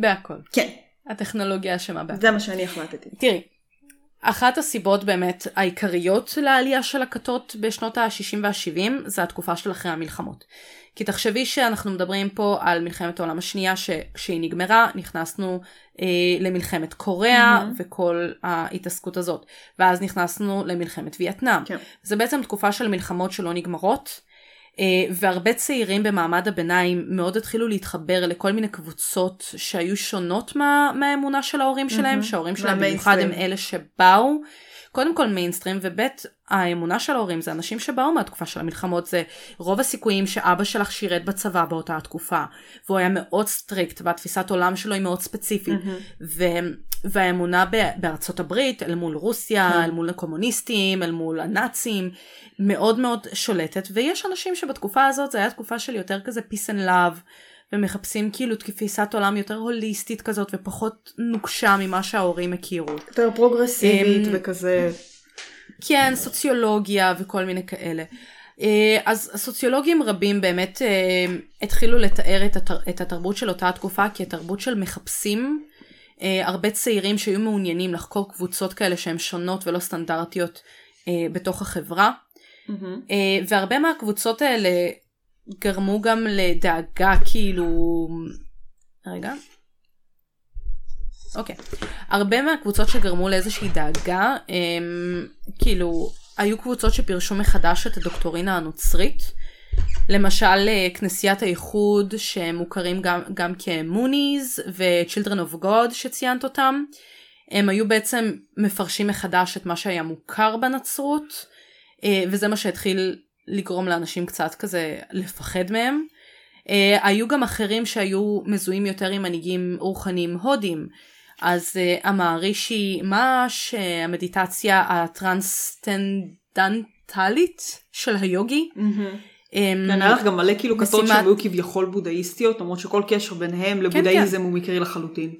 בהכל. כן. הטכנולוגיה אשמה בהכל. זה מה שאני החלטתי. תראי, אחת הסיבות באמת העיקריות לעלייה של הכתות בשנות ה-שישים וה-שבעים, זה התקופה של אחרי המלחמות. כי תחשבי שאנחנו מדברים פה על מלחמת העולם השנייה, שכשהיא נגמרה, נכנסנו אה, למלחמת קוריאה, mm-hmm. וכל ההתעסקות הזאת. ואז נכנסנו למלחמת וייטנאם. כן. זה בעצם תקופה של מלחמות שלא נגמרות, אה, והרבה צעירים במעמד הביניים מאוד התחילו להתחבר לכל מיני קבוצות שהיו שונות מה, מהאמונה של ההורים שלהם, mm-hmm. שההורים שלהם במיוחד הם אלה שבאו, קודם כל מיינסטרים, ובית האמונה של ההורים זה אנשים שבאו מהתקופה של המלחמות, זה רוב הסיכויים שאבא שלך שירת בצבא באותה התקופה, והוא היה מאוד סטריקט, והתפיסת עולם שלו היא מאוד ספציפית, והאמונה בארצות הברית, אל מול רוסיה, אל מול הקומוניסטים, אל מול הנאצים, מאוד מאוד שולטת, ויש אנשים שבתקופה הזאת, זה היה תקופה של יותר כזה peace and love, ומחפשים כאילו תפיסת עולם יותר הוליסטית כזאת, ופחות נוקשה ממה שההורים הכירו. יותר פרוגרסיבית וכזה. כן, סוציולוגיה וכל מיני כאלה. אז סוציולוגים רבים באמת התחילו לתאר את התרבות של אותה התקופה, כי התרבות של מחפשים, הרבה צעירים שהיו מעוניינים לחקור קבוצות כאלה שהן שונות ולא סטנדרטיות בתוך החברה. והרבה מהקבוצות האלה, גרמו גם לדאגה כאילו... רגע. אוקיי. הרבה מהקבוצות שגרמו לאיזושהי דאגה, הם, כאילו, היו קבוצות שפרשו מחדש את הדוקטורינה הנוצרית. למשל, כנסיית האיחוד שמוכרים גם, גם כמוניז ו-Children of God שציינת אותם. הם היו בעצם מפרשים מחדש את מה שהיה מוכר בנצרות, וזה מה שהתחיל... לגרום לאנשים קצת כזה לפחד מהם. Uh, היו גם אחרים שהיו מזוהים יותר עם מנהיגים רוחניים הודים. אז uh, המהרישי מש, uh, המדיטציה הטרנסטנדנטלית של היוגי. Mm-hmm. Um, נראה לך גם מלא כאילו כתות משימת... שהיו כביכול בודהיסטיות, למרות שכל קשר ביניהם לבודהיזם כן, הוא מקרי לחלוטין.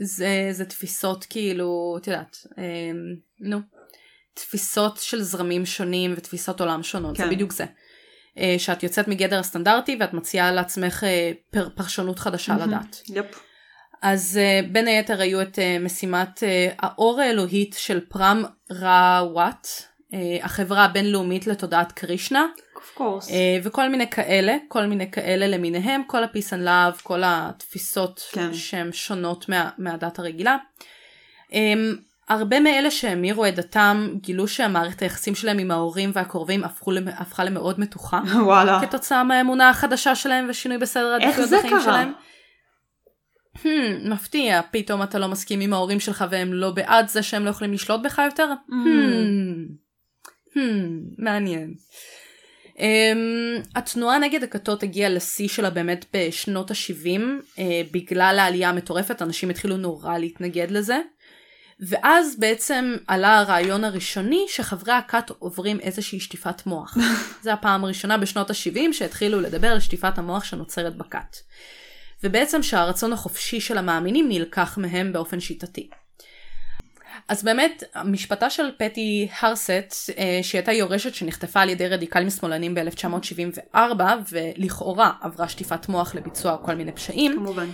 זה, זה תפיסות כאילו, תדעת, um, נו. תפיסות של זרמים שונים ותפיסות עולם שונות, כן. זה בדיוק זה. שאת יוצאת מגדר הסטנדרטי ואת מציעה לעצמך פרשנות חדשה mm-hmm. לדת. Yep. אז בין היתר היו את משימת האור האלוהית של פרם ראוואט, החברה הבינלאומית לתודעת קרישנה. Of course. וכל מיני כאלה, כל מיני כאלה למיניהם, כל הפיס אנד לאב, כל התפיסות כן. שהן שונות מה, מהדת הרגילה. הרבה מאלה שהמירו את דתם גילו שהמערכת היחסים שלהם עם ההורים והקורבים הפכה למאוד מתוחה. וואלה. כתוצאה מהאמונה החדשה שלהם ושינוי בסדר הדקויות בחיים שלהם. איך זה קרה? מפתיע, פתאום אתה לא מסכים עם ההורים שלך והם לא בעד זה שהם לא יכולים לשלוט בך יותר? מעניין. התנועה נגד הכתות הגיעה לשיא שלה באמת בשנות ה-שבעים, בגלל העלייה המטורפת, אנשים התחילו נורא להתנגד לזה. ואז בעצם עלה הרעיון הראשוני שחברי הכת עוברים איזושהי שטיפת מוח. זה הפעם הראשונה בשנות ה-שבעים שהתחילו לדבר על שטיפת המוח שנוצרת בכת. ובעצם שהרצון החופשי של המאמינים נלקח מהם באופן שיטתי. אז באמת, המשפטה של פטי הרסט, שהייתה יורשת שנחטפה על ידי רדיקלים שמאלנים ב-אלף תשע מאות שבעים וארבע, ולכאורה עברה שטיפת מוח לביצוע כל מיני פשעים. כמובן.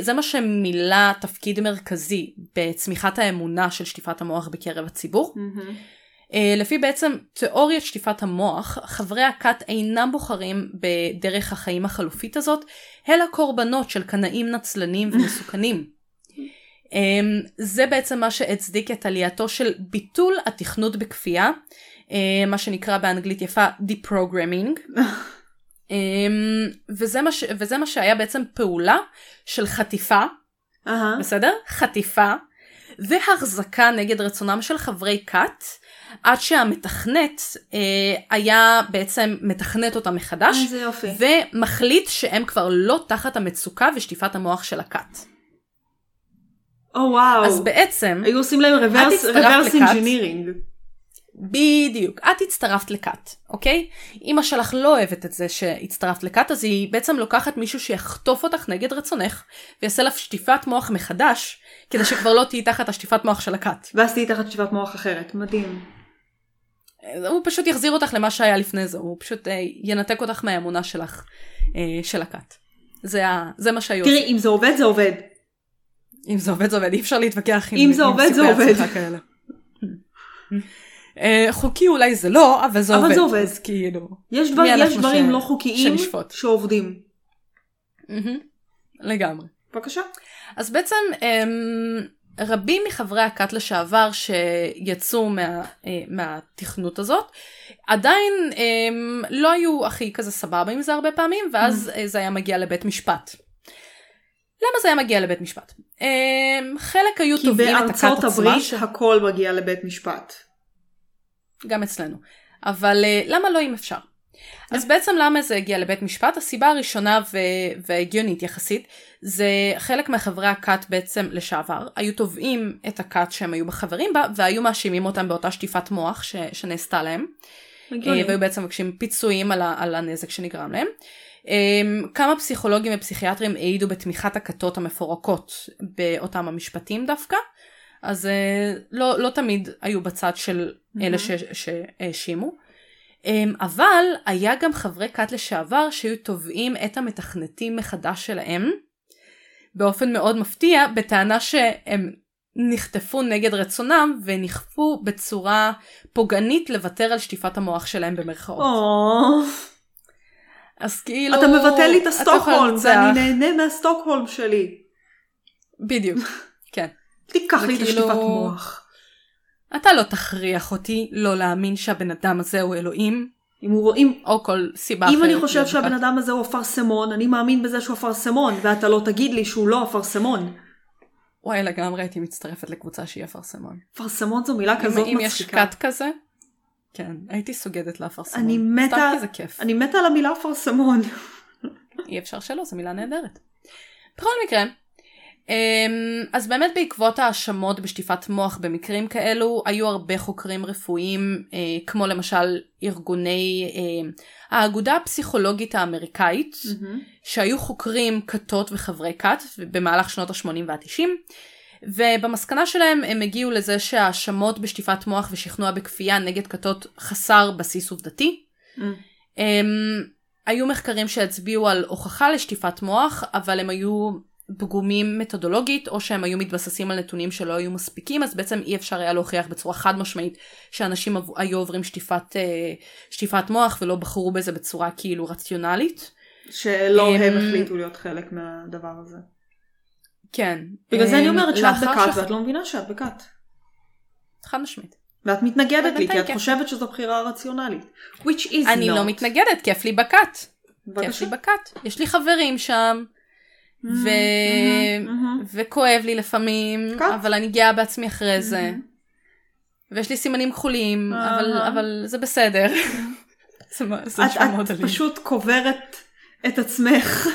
זה מה שמילה תפקיד מרכזי בצמיחת האמונה של שטיפת המוח בקרב הציבור. Mm-hmm. לפי בעצם תיאוריית שטיפת המוח, חברי הכת אינם בוחרים בדרך החיים החלופית הזאת, אלא קורבנות של קנאים נצלנים ומסוכנים. Um, זה בעצם מה שהצדיק את עלייתו של ביטול התכנות בכפייה, מה שנקרא באנגלית יפה deprogramming. וזה מה, וזה מה שהיה בעצם פעולה של חטיפה, בסדר? חטיפה והחזקה נגד רצונם של חברי קאט, עד שהמתכנת היה בעצם מתכנת אותם מחדש, ומחליט שהם כבר לא תחת המצוקה ושטיפת המוח של הקאט. או וואו. אז בעצם... היו עושים להם רוורס אינג'ינירינג. בדיוק. את הצטרפת לקאט, אוקיי? אמא שלך לא אוהבת את זה שהצטרפת לקאט, אז היא בעצם לוקחת מישהו שיחטוף אותך נגד רצונך, ויעשה לך שטיפת מוח מחדש, כדי שכבר לא תהיי תחת השטיפת מוח של הקאט. ואז תהיי תחת שטיפת מוח אחרת. מדהים. הוא פשוט יחזיר אותך למה שהיה לפני זה. הוא פשוט ינתק אותך מהאמונה שלך, של הקאט. זה, זה מה שהיו. תראי, אם זה עובד, זה עובד. אם זה עובד, זה עובד. אי אפשר להתווכח עם... אם זה עובד, זה עובד. חוקי אולי זה לא, אבל זה עובד. אבל זה עובד. יש דברים לא חוקיים שעובדים. לגמרי. בבקשה. אז בעצם רבים מחברי הקאט לשעבר שיצאו מהתכנות הזאת, עדיין לא היו הכי כזה סבבה עם זה הרבה פעמים, ואז זה היה מגיע לבית משפט. למה זה היה מגיע לבית משפט? חלק היו תובעים את הקאט עצמה. כי בארצות הברית הכל מגיע לבית משפט. גם אצלנו. אבל למה לא אם אפשר? אז בעצם למה זה הגיע לבית משפט? הסיבה הראשונה והגיונית יחסית, זה חלק מהחברי הקאט בעצם לשעבר. היו תובעים את הקאט שהם היו בחברים בה, והיו מאשימים אותם באותה שטיפת מוח שנעשתה להם. והיו בעצם מבקשים פיצויים על הנזק שנגרם להם. כמה פסיכולוגים ופסיכיאטרים העידו בתמיכת הקאטות המפורקות באותם המשפטים דווקא. אז לא, לא תמיד היו בצד של אלה שהאשימו. אבל היה גם חברי קאט לשעבר שהיו תובעים את המתכנתים מחדש שלהם, באופן מאוד מפתיע, בטענה שהם נחטפו נגד רצונם, ונחפו בצורה פוגענית לוותר על שטיפת המוח שלהם במרכאות. אז כאילו... אתה מבטל לי את הסטוקהולם, ואני נהנה מהסטוקהולם שלי. בדיוק, כן. תיקח לי את השטיפת מוח. אתה לא תכריח אותי לא להאמין שהבן אדם הזה הוא אלוהים, אם הוא רואים, או כל סיבה אחרת. אם אני חושב שהבן אדם הזה הוא אפרסמון, אני מאמין בזה שהוא אפרסמון, ואתה לא תגיד לי שהוא לא אפרסמון. וואי, לגמרי הייתי מצטרפת לקבוצה שהיא אפרסמון. אפרסמון זו מילה כזאת מצחיקה. אם יש קאט כזה, כן, הייתי סוגדת לאפרסמון. אני מתה, אני מתה על המילה אפרסמון. אי אפשר שלא, זו מילה נהדרת. בכל מקרה, אז באמת בעקבות האשמות בשטיפת מוח במקרים כאלו, היו הרבה חוקרים רפואיים, כמו למשל ארגוני האגודה הפסיכולוגית האמריקאית, שהיו חוקרים קאטות וחברי קאט במהלך שנות ה-שמונים וה-תשעים, ובמסקנה שלהם הם הגיעו לזה שהאשמות בשטיפת מוח ושכנוע בכפייה נגד קאטות חסר בסיס עובדתי. היו מחקרים שהצביעו על הוכחה לשטיפת מוח, אבל הם היו... פגומים מתודולוגית, או שהם היו מתבססים על נתונים שלא היו מספיקים, אז בעצם אי אפשר היה להוכיח בצורה חד משמעית שאנשים היו עוברים שטיפת, שטיפת מוח, ולא בחרו בזה בצורה כאילו רציונלית. שלא הם החליטו להיות חלק מהדבר הזה. כן. בגלל זה אני אומרת שאת בקאט, ואת לא מבינה שאת בקאט. חד משמעית. ואת מתנגדת לי, כי את חושבת שזו בחירה רציונלית. Which is not. אני לא מתנגדת, כיף לי בקאט. כיף לי בקאט. יש לי חברים שם. וכואב לי לפעמים, אבל אני גאה בעצמי אחרי זה, ויש לי סימנים כחולים, אבל זה בסדר. את פשוט קוברת את עצמך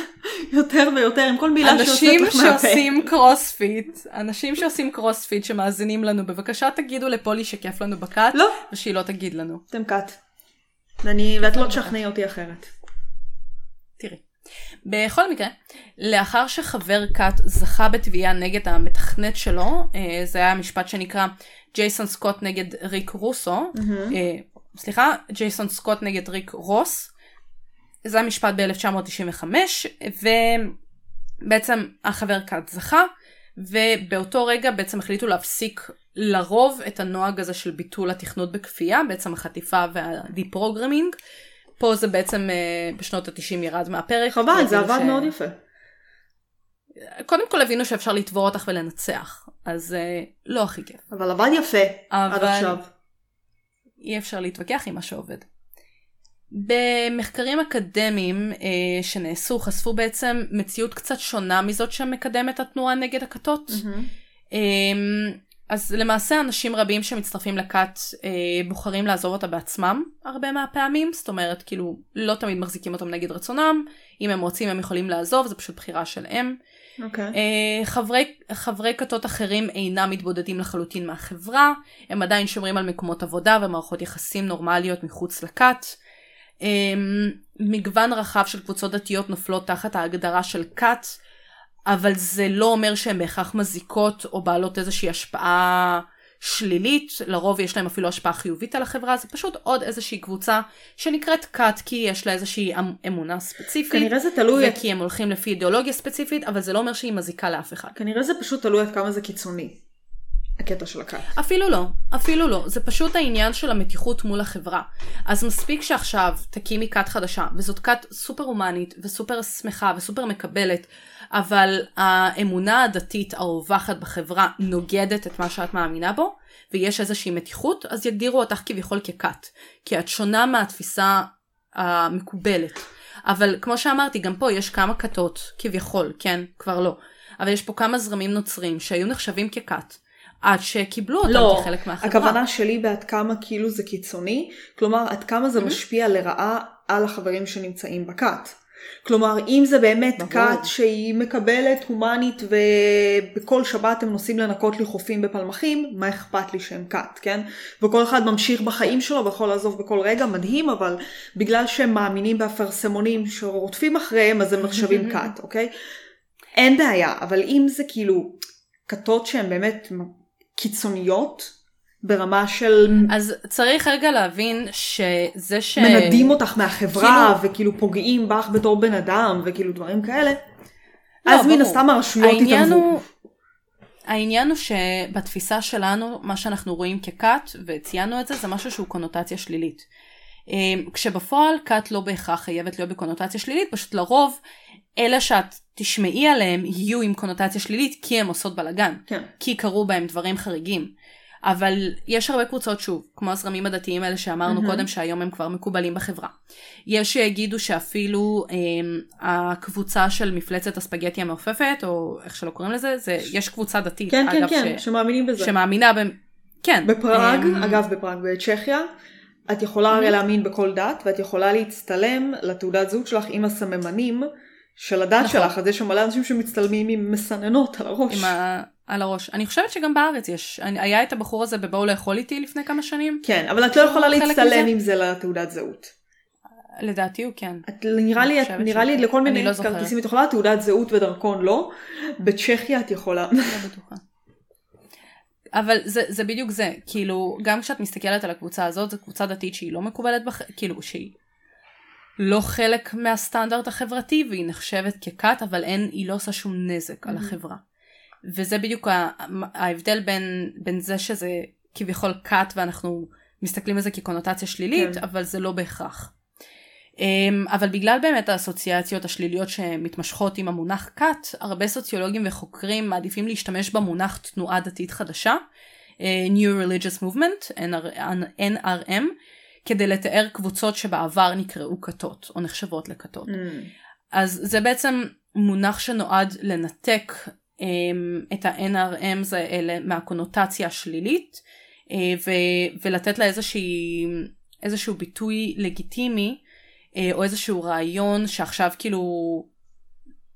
יותר ויותר עם כל מילה שיוצאת לך מהפה. אנשים שעושים קרוספיט, אנשים שעושים קרוספיט שמאזינים לנו, בבקשה תגידו לפולי שכיף לנו בקאט, ושהיא לא תגיד לנו אתם קאט, ואת לא תשכנעי אותי אחרת. תראי, בכל מקרה, לאחר שחבר קאט זכה בתביעה נגד המתכנת שלו, זה היה משפט שנקרא ג'ייסון סקוט נגד ריק רוסו, mm-hmm. סליחה, ג'ייסון סקוט נגד ריק רוס, זה היה משפט ב-אלף תשע מאות תשעים וחמש, ובעצם החבר קאט זכה, ובאותו רגע בעצם החליטו להפסיק לרוב את הנוהג הזה של ביטול התכנות בכפייה, בעצם החטיפה והדיפרוגרמינג, פה זה בעצם בשנות ה-תשעים ירד מהפרק. חבל, זה עבד מאוד יפה. קודם כל הבינו שאפשר לתבור אותך ולנצח, אז לא הכי כיף. אבל עבד יפה עד עכשיו. אי אפשר להתווכח עם מה שעובד. במחקרים אקדמיים אה, שנעשו, חשפו בעצם מציאות קצת שונה מזאת שמקדמת התנועה נגד הכתות. Mm-hmm. אה, אז למעשה אנשים רבים שמצטרפים לכת אה, בוחרים לעזוב אותה בעצמם הרבה מהפעמים, זאת אומרת כאילו לא תמיד מחזיקים אותם נגד רצונם, אם הם רוצים הם יכולים לעזוב, זה פשוט בחירה שלהם. אוקיי. Okay. אה, חברי, חברי כתות אחרים אינם מתבודדים לחלוטין מהחברה, הם עדיין שומרים על מקומות עבודה ומערכות יחסים נורמליות מחוץ לכת. מגוון רחב של קבוצות דתיות נופלות תחת ההגדרה של כת, אבל זה לא אומר שהן בהכרח מזיקות או בעלות איזושהי השפעה שלילית, לרוב יש להן אפילו השפעה חיובית על החברה, זה פשוט עוד איזושהי קבוצה שנקראת כת, כי יש לה איזושהי אמונה ספציפית, כנראה זה תלוי, וכי הם הולכים לפי אידיאולוגיה ספציפית, אבל זה לא אומר שהיא מזיקה לאף אחד. כנראה זה פשוט תלוי עד כמה זה קיצוני, הקטע של הכת. אפילו לא, אפילו לא. זה פשוט העניין של המתיחות מול החברה. אז מספיק שעכשיו תקימי כת חדשה, וזאת כת סופר הומנית, וסופר שמחה, וסופר מקבלת, אבל האמונה הדתית הרווחת בחברה נוגדת את מה שאת מאמינה בו, ויש איזושהי מתיחות, אז יגדירו אותך כביכול ככת, כי את שונה מהתפיסה המקובלת. אבל כמו שאמרתי, גם פה יש כמה כתות, כביכול, כן, כבר לא. אבל יש פה כמה זרמים נוצרים שהיו נחשבים ככת, עד שקיבלו אותם לא, כחלק מהחברה. הכוונה שלי בעד כמה כאילו זה קיצוני, כלומר עד כמה זה mm-hmm. משפיע לרעה על החברים שנמצאים בכת. כלומר אם זה באמת כת שהיא מקבלת הומנית ובכל שבת הם נוסעים לנקות לחופים בפלמחים, מה אכפת לי שהם כת, כן? וכל אחד ממשיך בחיים שלו ויכול לעזוב בכל רגע, מדהים, אבל בגלל שהם מאמינים באפרסמונים שרוטפים אחריהם אז הם נחשבים mm-hmm. כת, אוקיי? אין בעיה, אבל אם זה כאילו כתות שהם באמת קיצוניות ברמה של... אז צריך רגע להבין שזה ש... מנדים אותך מהחברה כאילו... וכאילו פוגעים בך בתור בן אדם וכאילו דברים כאלה. לא, אז מן הסתם הרשויות התערבו. הוא... העניין הוא שבתפיסה שלנו מה שאנחנו רואים ככת וציינו את זה זה משהו שהוא קונוטציה שלילית. כשבפועל כת לא בהכרח חייבת להיות בקונוטציה שלילית, פשוט לרוב אלה שאת תשמעי עליהם יהיו עם קונוטציה שלילית כי הם עושות בלגן, כן. כי קרו בהם דברים חריגים. אבל יש הרבה קבוצות שוב, כמו הזרמים הדתיים האלה שאמרנו mm-hmm. קודם שהיום הם כבר מקובלים בחברה. יש שיגידו שאפילו הם, הקבוצה של מפלצת הספגטי המעופפת, או איך שלא קוראים לזה, זה, יש קבוצה דתית. כן, אגב, כן, כן, ש... שמאמינים בזה. שמאמינה ב... כן. בפראג, הם... אגב בפראג, בצ'כיה. את יכולה הרי להאמין בכל דת, ואת יכולה להצטלם לתעודת זהות שלך עם הסממנים של הדת נכון. שלך. אז יש שם מלא אנשים שמצטלמים עם מסננות על הראש. ה... על הראש. אני חושבת שגם בארץ יש. היה את הבחור הזה בבאו לאכול איתי לפני כמה שנים. כן, אבל את לא יכולה להצטלם עם זה לתעודת זהות. לדעתי הוא כן. את, נראה לי, את, נראה לי לכל מיני לא כרטיסים. את יכולה תעודת זהות ודרכון לא. בצ'כיה את יכולה. לא בטוחה. אבל זה, זה בדיוק זה, כאילו, גם כשאת מסתכלת על הקבוצה הזאת, זו קבוצה דתית שהיא לא מקובלת, בח... כאילו, שהיא לא חלק מהסטנדרט החברתי, והיא נחשבת ככת, אבל אין, היא לא עושה שום נזק mm-hmm. על החברה. וזה בדיוק ההבדל בין, בין זה שזה כביכול כת, ואנחנו מסתכלים על זה כקונוטציה שלילית, כן. אבל זה לא בהכרח. אבל בגלל באמת האסוציאציות השליליות שמתמשכות עם המונח כת, הרבה סוציולוגים וחוקרים מעדיפים להשתמש במונח תנועה דתית חדשה, New Religious Movement, אן אר אם, כדי לתאר קבוצות שבעבר נקראו כתות, או נחשבות לכתות. אז זה בעצם מונח שנועד לנתק את ה-אן אר אם האלה מהקונוטציה השלילית, ולתת לה איזשהו ביטוי לגיטימי, או איזשהו רעיון שעכשיו כאילו,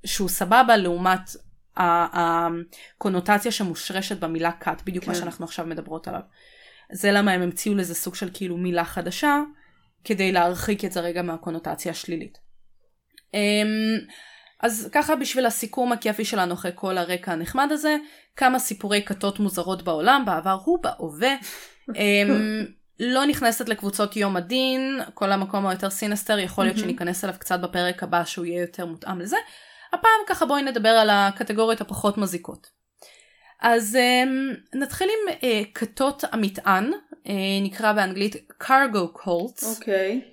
שהוא סבבה לעומת הקונוטציה שמושרשת במילה כת, בדיוק כן. מה שאנחנו עכשיו מדברות עליו. זה למה הם המציאו לזה סוג של כאילו מילה חדשה, כדי להרחיק את זה רגע מהקונוטציה השלילית. אז ככה בשביל הסיכום הכיפי שלנו אחרי כל הרקע הנחמד הזה, כמה סיפורי כתות מוזרות בעולם, בעבר ובהווה. לא נכנסת לקבוצות יום הדין, כל המקום היותר סינסטר, יכול להיות שניכנס אליו קצת בפרק הבא שהוא יהיה יותר מותאם לזה. הפעם ככה בואי נדבר על הקטגוריות הפחות מזיקות. אז נתחיל עם כתות המטען, נקרא באנגלית cargo cults,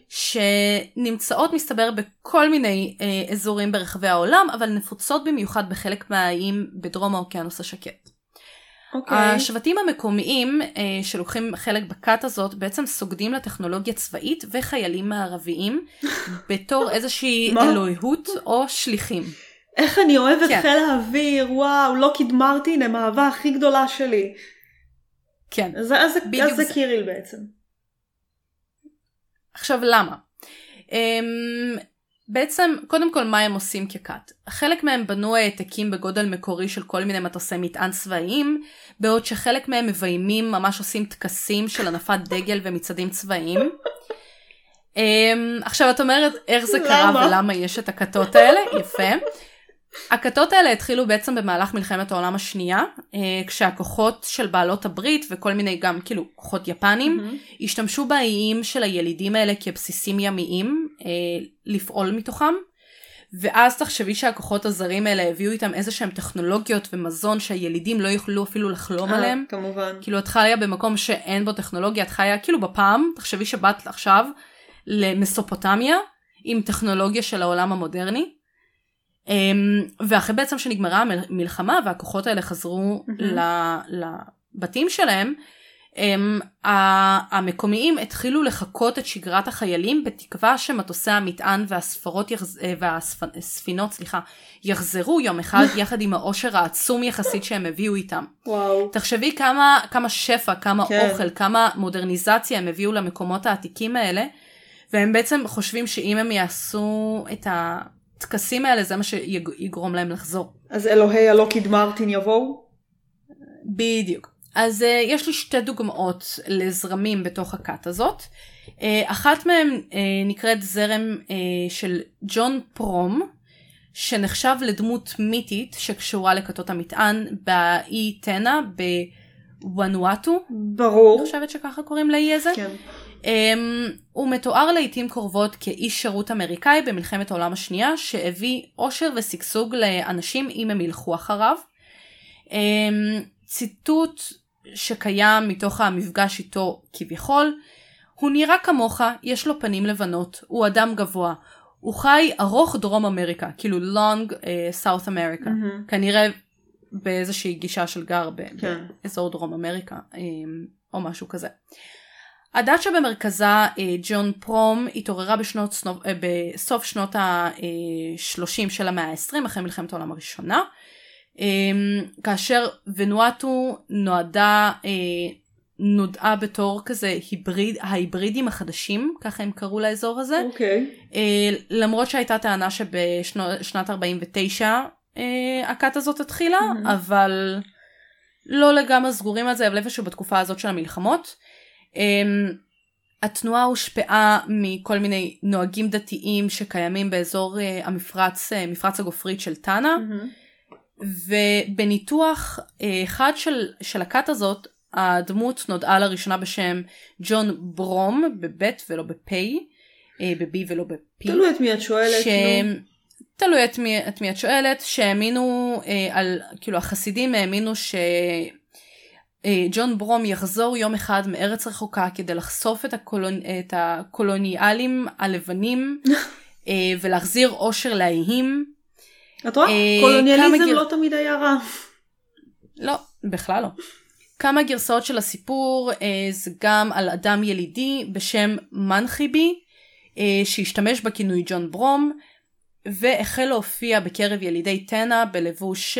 שנמצאות מסתבר בכל מיני אזורים ברחבי העולם, אבל נפוצות במיוחד בחלק מהאיים בדרום האוקיינוס השקט. אוקיי. השבטים המקומיים שלוקחים חלק בכת הזאת בעצם סוגדים לטכנולוגיה צבאית וחיילים מערביים בתור איזושהי אלוהות או שליחים. איך אני אוהבת כן. חיל האוויר, וואו, לא קדמרתי, הנה מהאהבה הכי גדולה שלי. כן. אז זה, זה קיריל בעצם. עכשיו למה? אמ... בעצם, קודם כל, מה הם עושים ככת? חלק מהם בנו העתקים בגודל מקורי של כל מיני מטוסי מטען צבאיים, בעוד שחלק מהם מביימים, ממש עושים טקסים של ענפת דגל ומצעדים צבאיים. עכשיו, את אומרת, איך זה קרה ולמה יש את הכתות האלה? יפה. הכתות האלה התחילו בעצם במהלך מלחמת העולם השנייה, כשהכוחות של בעלות הברית וכל מיני גם, כאילו, כוחות יפנים, השתמשו באיים של הילידים האלה כבסיסים ימיים, לפעול מתוכם, ואז תחשבי שהכוחות הזרים האלה הביאו איתם איזה שהם טכנולוגיות ומזון שהילידים לא יוכלו אפילו לחלום עליהם. כמובן. כאילו, את חיה במקום שאין בו טכנולוגיה, את חיה, כאילו, בפעם, תחשבי שבאת עכשיו למסופוטמיה, עם טכנולוגיה של העולם המודרני. ואחרי בעצם שנגמרה המלחמה והכוחות האלה חזרו לבתים שלהם, המקומיים התחילו לחכות את שגרת החיילים בתקווה שמטוסי המטען והספרות והספינות, סליחה, יחזרו יום אחד יחד עם העושר העצום יחסית שהם הביאו איתם. תחשבי כמה, כמה שפע, כמה אוכל, כמה מודרניזציה הם הביאו למקומות העתיקים האלה, והם בעצם חושבים שאם הם יעשו את ה... הטקסים האלה, זה מה שיגרום להם לחזור. אז אלוהי הלא קדמרתין יבואו? בדיוק. אז uh, יש לי שתי דוגמאות לזרמים בתוך הכת הזאת. Uh, אחת מהם uh, נקראת זרם uh, של ג'ון פרום, שנחשב לדמות מיתית שקשורה לכתות המטען באי טנה, בוואנואטו. ברור. אני חושבת שככה קוראים לאי הזה. כן. Um, הוא מתואר לעתים קרובות כאיש שירות אמריקאי במלחמת העולם השנייה שהביא אושר וסגסוג לאנשים אם הם ילכו אחריו. um, ציטוט שקיים מתוך המפגש איתו כביכול: הוא נראה כמוך, יש לו פנים לבנות, הוא אדם גבוה, הוא חי ארוך דרום אמריקה, כאילו long uh, South America. mm-hmm. כנראה באיזושהי גישה של גר ב- כן. באזור דרום אמריקה um, או משהו כזה. הדת שבמרכזה ג'ון פרום התעוררה בשנות, בסוף שנות ה-שלושים של המאה ה-עשרים, אחרי מלחמת העולם הראשונה, כאשר ונואטו נועדה, נודעה בתור כזה היבריד, ההיברידים החדשים, ככה הם קראו לאזור הזה. Okay. למרות שהייתה טענה שבשנת ארבעים ותשע הכת הזאת התחילה, mm-hmm. אבל לא לגמרי סגורים על זה, אבל איפשהו בתקופה הזאת של המלחמות. Um, התנועה הושפעה מכל מיני נוהגים דתיים שקיימים באזור uh, המפרץ, uh, מפרץ הגופרית של טאנה, mm-hmm. ובניתוח uh, אחד של, של הכת הזאת, הדמות נודעה לראשונה בשם ג'ון ברום, בבית ולא בפי, uh, בבי ולא בפי. תלוי את מי את שואלת. ש... תלוי את מי, את מי את שואלת, שהאמינו, uh, על, כאילו החסידים האמינו ש... ג'ון ברום יחזור יום אחד מארץ רחוקה כדי לחשוף את, הקולונ... את הקולוניאלים הלבנים ולהחזיר עושר לאיים. את רואה? קולוניאליזם גר... לא תמיד היה רע. לא, בכלל לא. כמה גרסאות של הסיפור, זה גם על אדם ילידי בשם מנחיבי, שהשתמש בכינוי ג'ון ברום, והחל להופיע בקרב ילידי טנה בלבוש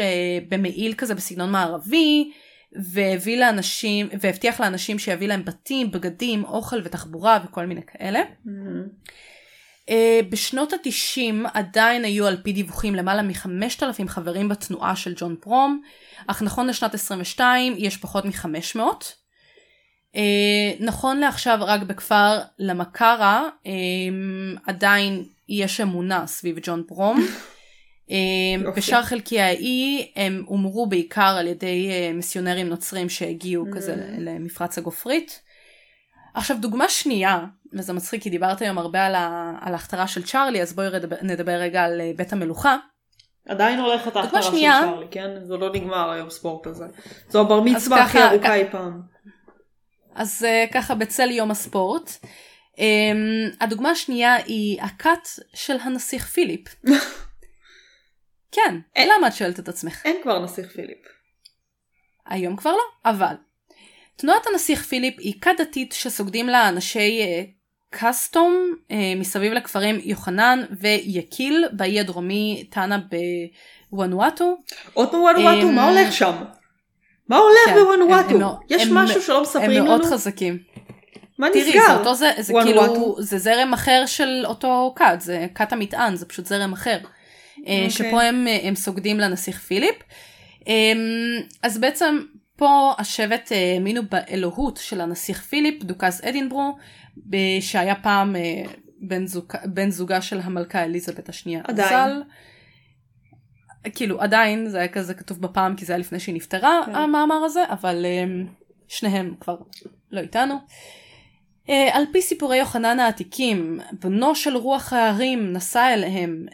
במעיל כזה בסגנון מערבי, והביא לאנשים, והבטיח לאנשים שיביא להם בתים, בגדים, אוכל ותחבורה וכל מיני כאלה. Mm-hmm. בשנות ה-התשעים עדיין היו על פי דיווחים למעלה מ-חמשת אלפים חברים בתנועה של ג'ון פרום, אך נכון לשנת עשרים ושתיים יש פחות מ-חמש מאות. נכון לעכשיו רק בכפר למקרה עדיין יש אמונה סביב ג'ון פרום. בשאר חלקי האי הם אומרו בעיקר על ידי מיסיונרים נוצרים שהגיעו כזה למפרץ הגופרית. עכשיו דוגמה שנייה, וזה מצחיק כי דיברת היום הרבה על ההכתרה של צ'רלי, אז בואי נדבר רגע על בית המלוכה. עדיין הולכת ההכתרה של צ'רלי, כן? זה לא נגמר היום ספורט הזה. זו הבר מצווה הכי ארוכה אי פעם. אז ככה בצל יום הספורט. הדוגמה השנייה היא הכת של הנסיך פיליפ. כן, אין, למה את שואלת את עצמך? אין כבר נסיך פיליפ. היום כבר לא, אבל תנועת הנסיך פיליפ היא כדתית שסוגדים לה אנשי קסטום מסביב לכפרים יוחנן ויקיל באי הדרומי טאנה בוואנואטו. עוד בוואנואטו, מה הולך שם? מה הולך בוואנואטו? יש משהו שלא מספרים לנו? הם מאוד חזקים. מה נסגר? זה זרם אחר של אותו כת, זה כת המטען, זה פשוט זרם אחר. שפה הם סוגדים לנסיך פיליפ. אז בעצם פה השבט האמינו באלוהות של הנסיך פיליפ, דוכס אדינברו, שהיה פעם בן, זוג, בן זוגה של המלכה אליזבת השנייה. עדיין. זל, כאילו עדיין, זה היה כזה כתוב בפעם, כי זה היה לפני שהיא נפטרה, כן. המאמר הזה, אבל שניהם כבר לא איתנו. על פי סיפורי יוחנן העתיקים, בנו של רוח הערים נסע אליהם,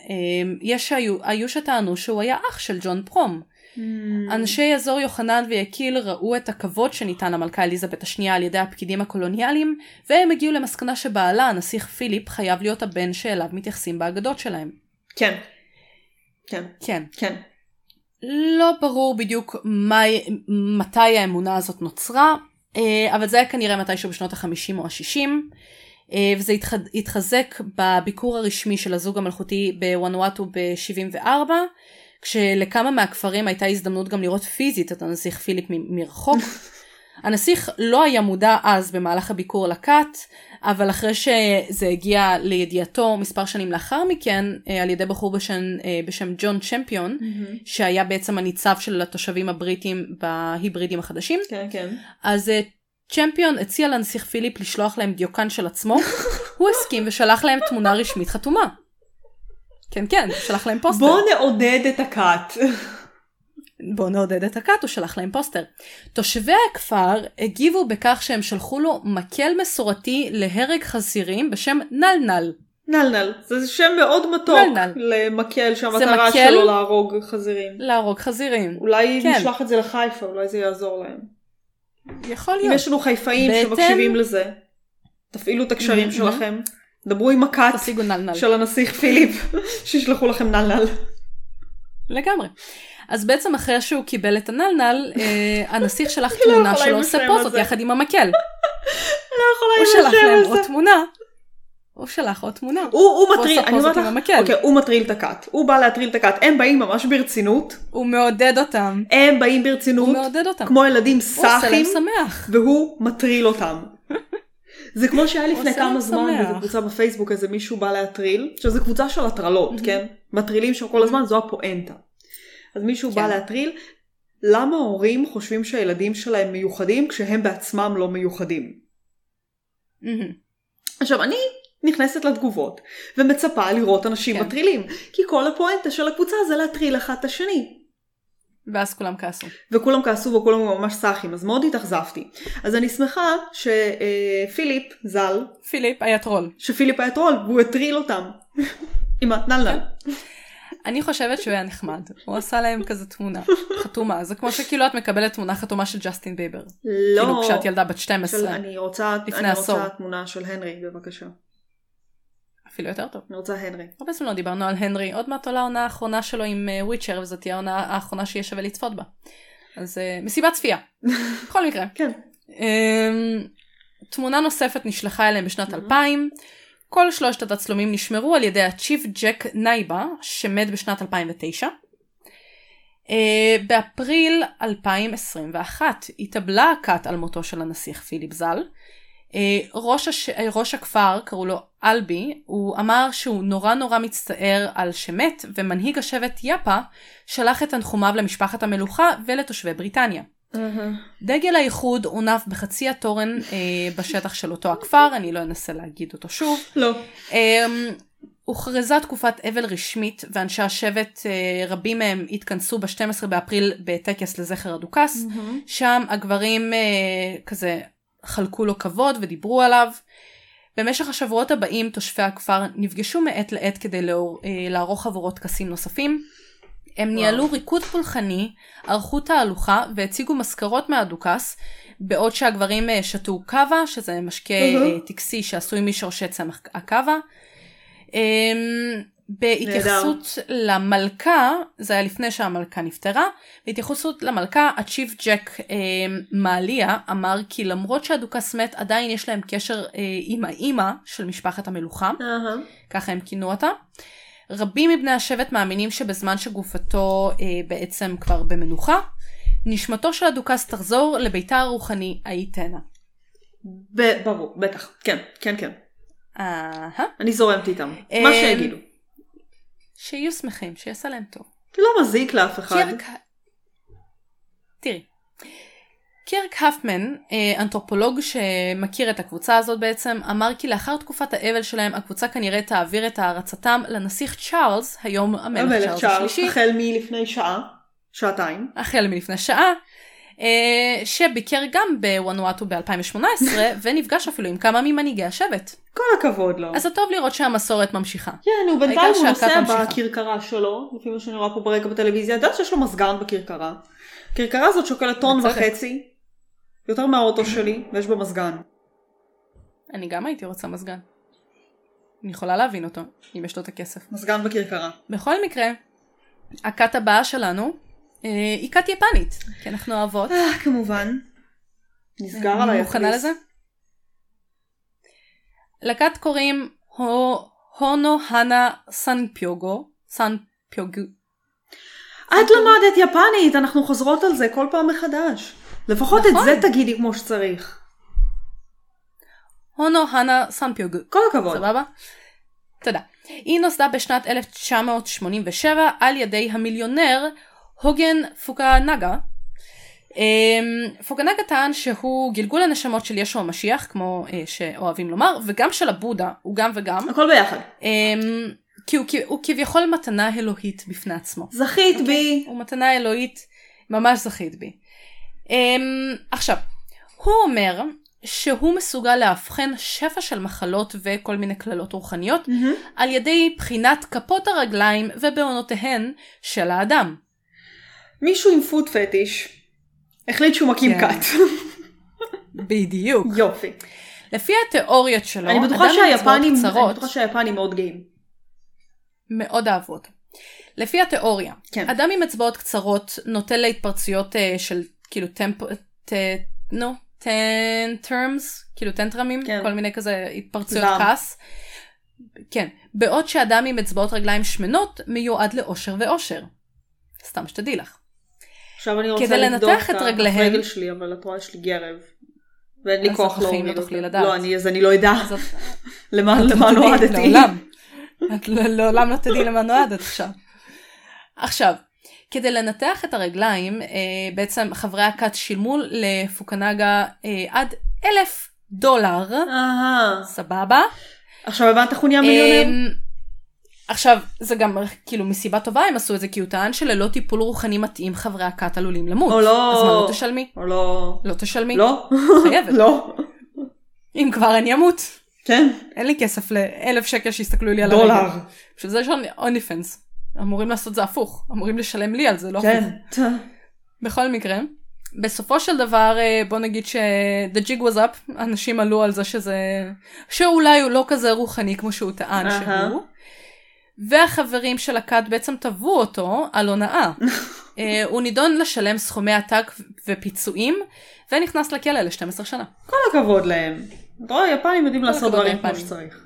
יש היו, היו שטענו שהוא היה אח של ג'ון פרום. אנשי אזור יוחנן ויקיל ראו את הכבוד שניתן למלכה אליזבת השנייה על ידי הפקידים הקולוניאליים, והם הגיעו למסקנה שבעלה, הנסיך פיליפ, חייב להיות הבן שאליו מתייחסים באגדות שלהם. כן. כן. כן. כן. לא ברור בדיוק מה, מתי האמונה הזאת נוצרה, אבל זה היה כנראה מתישהו בשנות ה-חמישים או ה-שישים, וזה התחזק בביקור הרשמי של הזוג המלכותי בוואנואטו ב-שבעים וארבע, כשלכמה מהכפרים הייתה הזדמנות גם לראות פיזית את הנסיך פיליפ מרחוק. הנסיך לא היה מודע אז במהלך הביקור לקט, אבל אחרי שזה הגיע לידיעתו מספר שנים לאחר מכן, על ידי בחור בשם, בשם ג'ון צ'מפיון, mm-hmm. שהיה בעצם הניצב של התושבים הבריטים בהיברידים החדשים. כן, כן. אז צ'מפיון הציע לנסיך פיליפ לשלוח להם דיוקן של עצמו, הוא הסכים ושלח להם תמונה רשמית חתומה. כן, כן, הוא שלח להם פוסטר. בוא נעודד את הקאט. בוא נעודד את הקאט, הוא שלח להם פוסטר. תושבי הכפר הגיבו בכך שהם שלחו לו מקל מסורתי להרג חזירים בשם נלנל. נלנל, זה שם מאוד מתוק נלנל. למקל שהמטרה שלו להרוג חזירים. להרוג חזירים. אולי כן. נשלח את זה לחיפה, אולי זה יעזור להם. יכול להיות. אם יש לנו חיפאים בעצם שמקשיבים לזה, תפעילו את הקשרים שלכם. דברו עם הקאט של הנסיך פיליפ, שישלחו לכם נלנל. לגמרי. אז בעצם אחרי שהוא קיבל את הנלנל, הנסיך שלח תמונה שלו עושה פוזות יחד עם המקל. הוא שלח להם עוד תמונה. הוא שלח עוד תמונה. הוא מטריל, אני אומרת לך, אוקיי, הוא מטריל את הקאט. הוא בא להטריל את הקאט. הם באים ממש ברצינות. הוא מעודד אותם. הם באים ברצינות. הוא מעודד אותם. כמו ילדים סאחים. והוא מטריל אותם. זה כמו שהיה לפני כמה זמן, וזו קבוצה בפייסבוק, איזה מישהו בא להטריל, שזו קבוצה של הטרלות, כן? מטרילים של כל הזמן, זו הפואנטה. אז מישהו בא להטריל, למה הורים חושבים שהילדים שלהם מיוחדים, כשהם בעצמם לא מיוחדים? עכשיו, אני נכנסת לתגובות, ומצפה לראות אנשים מטרילים, כי כל הפואנטה של הקבוצה זה להטריל אחד את השני. ואז כולם כעסו. וכולם כעסו וכולם ממש סחים, אז מאוד התאכזבתי. אז אני שמחה שפיליפ זל... פיליפ היה טרול. שפיליפ היה טרול, והוא הטריל אותם. עם הנלנל. אני חושבת שהוא היה נחמד. הוא עשה להם כזה תמונה חתומה. זה כמו שכאילו את מקבלת תמונה חתומה של ג'סטין בייבר. לא. כאילו כשאת ילדה בת שתים עשרה. אני רוצה תמונה של הנרי, בבקשה. אפילו יותר טוב. אני רוצה הנרי. הרבה זמן לא דיברנו על הנרי. עוד מעט עולה העונה האחרונה שלו עם וויצ'ר, וזו תהיה העונה האחרונה שיהיה שווה לצפות בה. אז uh, מסיבת צפייה. בכל מקרה. כן. Um, תמונה נוספת נשלחה אליהם בשנת אלפיים. כל שלושת התצלומים נשמרו על ידי הצ'יף ג'ק נייבה, שמת בשנת אלפיים ותשע. Uh, באפריל אלפיים עשרים ואחת התאבלה הקאט על מותו של הנסיך פיליפ זל, ראש, הש... ראש הכפר, קראו לו אלבי, הוא אמר שהוא נורא נורא מצטער על שמת, ומנהיג השבט יפה שלח את תנחומיו למשפחת המלוכה ולתושבי בריטניה. Mm-hmm. דגל האיחוד עונף בחצי התורן אה, בשטח של אותו הכפר, אני לא אנסה להגיד אותו שוב. לא. אה, הוכרזה תקופת אבל רשמית, ואנשי השבט רבים מהם התכנסו ב-שנים עשר באפריל בטקס לזכר הדוכס. Mm-hmm. שם הגברים אה, כזה... חלקו לו כבוד ודיברו עליו. במשך השבועות הבאים תושבי הכפר נפגשו מעט לעט כדי לערוך חבורות טקסים נוספים. הם וואו. ניהלו ריקוד פולחני, ערכו תהלוכה והציגו מזכרות מהדוכס, בעוד שהגברים שתו קווה, שזה משקה uh-huh. טקסי שעשוי משורשי צמח הקווה. בהתייחסות למלכה, זה היה לפני שהמלכה נפטרה, בהתייחסות למלכה, הצ'יף ג'ק אה, מעליה אמר כי למרות שהדוכס מת, עדיין יש להם קשר אה, עם האימא של משפחת המלוכה, uh-huh. ככה הם כינו אותה. רבים מבני השבט מאמינים שבזמן שגופתו אה, בעצם כבר במנוחה, נשמתו של הדוכס תחזור לביתה הרוחני האיתנה. ב- ברור, בטח, כן, כן, כן. Uh-huh. אני זורמת איתם, um, מה שיגידו. שיהיו שמחים, שיעשה להם טוב. לא מזיק לאף אחד. קירק... תראי. קירק הפמן, אנתרופולוג שמכיר את הקבוצה הזאת בעצם, אמר כי לאחר תקופת האבל שלהם, הקבוצה כנראה תעביר את הערצתם לנסיך צ'ארלס, היום המלך, המלך צ'ארלס, צ'ארלס השלישי. החל מלפני שעה, שעתיים. החל מלפני שעה, שביקר גם בוואנואטו ב-אלפיים ושמונה עשרה, ונפגש אפילו עם כמה ממנהיגי השבט. כל הכבוד לו. אז טוב לראות שהמסורת ממשיכה. כן, הוא בינתיים הוא נוסע בקרקרה שלו, לפי מה שאני רואה פה ברקע בטלוויזיה, דעת שיש לו מסגרן בקרקרה. הקרקרה הזאת שוקלת טון וחצי, יותר מהאוטו שלי, ויש בה מסגרן. אני גם הייתי רוצה מסגרן. אני יכולה להבין אותו, אם יש לו את הכסף. מסגרן בקרקרה. בכל מקרה, הכת הבאה שלנו, היא כת יפנית, כי אנחנו אוהבות. אה, כמובן. נסגר עליי. אני מוכנה לזה? לכת קוראים הונו הנה סנפיוגו. סנפיוגו. את למדת יפנית, אנחנו חוזרות על זה כל פעם מחדש. לפחות את זה תגידי כמו שצריך. הונו הנה סנפיוגו. כל הכבוד. סבבה? תודה. היא נוסדה בשנת אלף תשע מאות שמונים ושבע על ידי המיליונר הוגן פוקנאגה. פוקנאגה טען שהוא גלגול הנשמות של ישו המשיח, כמו שאוהבים לומר, וגם של הבודה, הוא גם וגם. הכל ביחד. כי הוא, הוא כביכול מתנה אלוהית בפני עצמו. זכית okay? בי. הוא מתנה אלוהית, ממש זכית בי. עכשיו, הוא אומר שהוא מסוגל להבחן שפע של מחלות וכל מיני כללות רוחניות, mm-hmm. על ידי בחינת כפות הרגליים ובעונותיהן של האדם. מישהו עם פוט פטיש החליט שהוא מקים קאט. בדיוק. יופי. לפי התיאוריות שלו, אני בטוחה שהיפנים, אני בטוחה שהיפנים מאוד גאים. מאוד אהבות. לפי התיאוריה, אדם עם אצבעות קצרות נוטה להתפרצויות של כאילו טמפ... נו, טנטרמס, כאילו טנטרמים, כל מיני כזה התפרצויות כעס. כן. בעוד שאדם עם אצבעות רגליים שמנות מיועד לאושר ואושר. סתם שתדעי לך. עכשיו אני רוצה לבדוק את הרגל שלי, אבל את רואה יש לי גרב. ואין לי כוח להוריד. לא תוכלי לדעת. לא, אז אני לא יודע למה נועדתי. לעולם. את לעולם לא תדעי למה נועדת עכשיו. עכשיו, כדי לנתח את הרגליים, בעצם חברי הכת שילמו לפוקנאגה עד אלף דולר. סבבה. עכשיו הבנת החוניה מיליונים? עכשיו, זה גם כאילו מסיבה טובה הם עשו את זה, כי הוא טען שללא טיפול רוחני מתאים חברי הכת עלולים למות. או לא. אז מה, לא תשלמי? או לא. לא תשלמי? לא. חייבת. לא. אם כבר אני אמות. כן. אין לי כסף לאלף שקל שיסתכלו לי על הרגל. דולר. עכשיו זה יש אוני פנס. אמורים לעשות זה הפוך. אמורים לשלם לי על זה, לא? כן. בכל מקרה, בסופו של דבר, בוא נגיד ש... the jig was up, אנשים עלו על זה שזה... שאולי הוא לא כזה רוחני כמו שהוא טען שהוא. והחברים של הכת בעצם טבעו אותו על הונאה. uh, הוא נידון לשלם סכומי עתק ופיצויים, ונכנס לכלא ל-שתים עשרה שנה. כל הכבוד להם. דרוי, יפנים יודעים לעשות דברים כמו שצריך.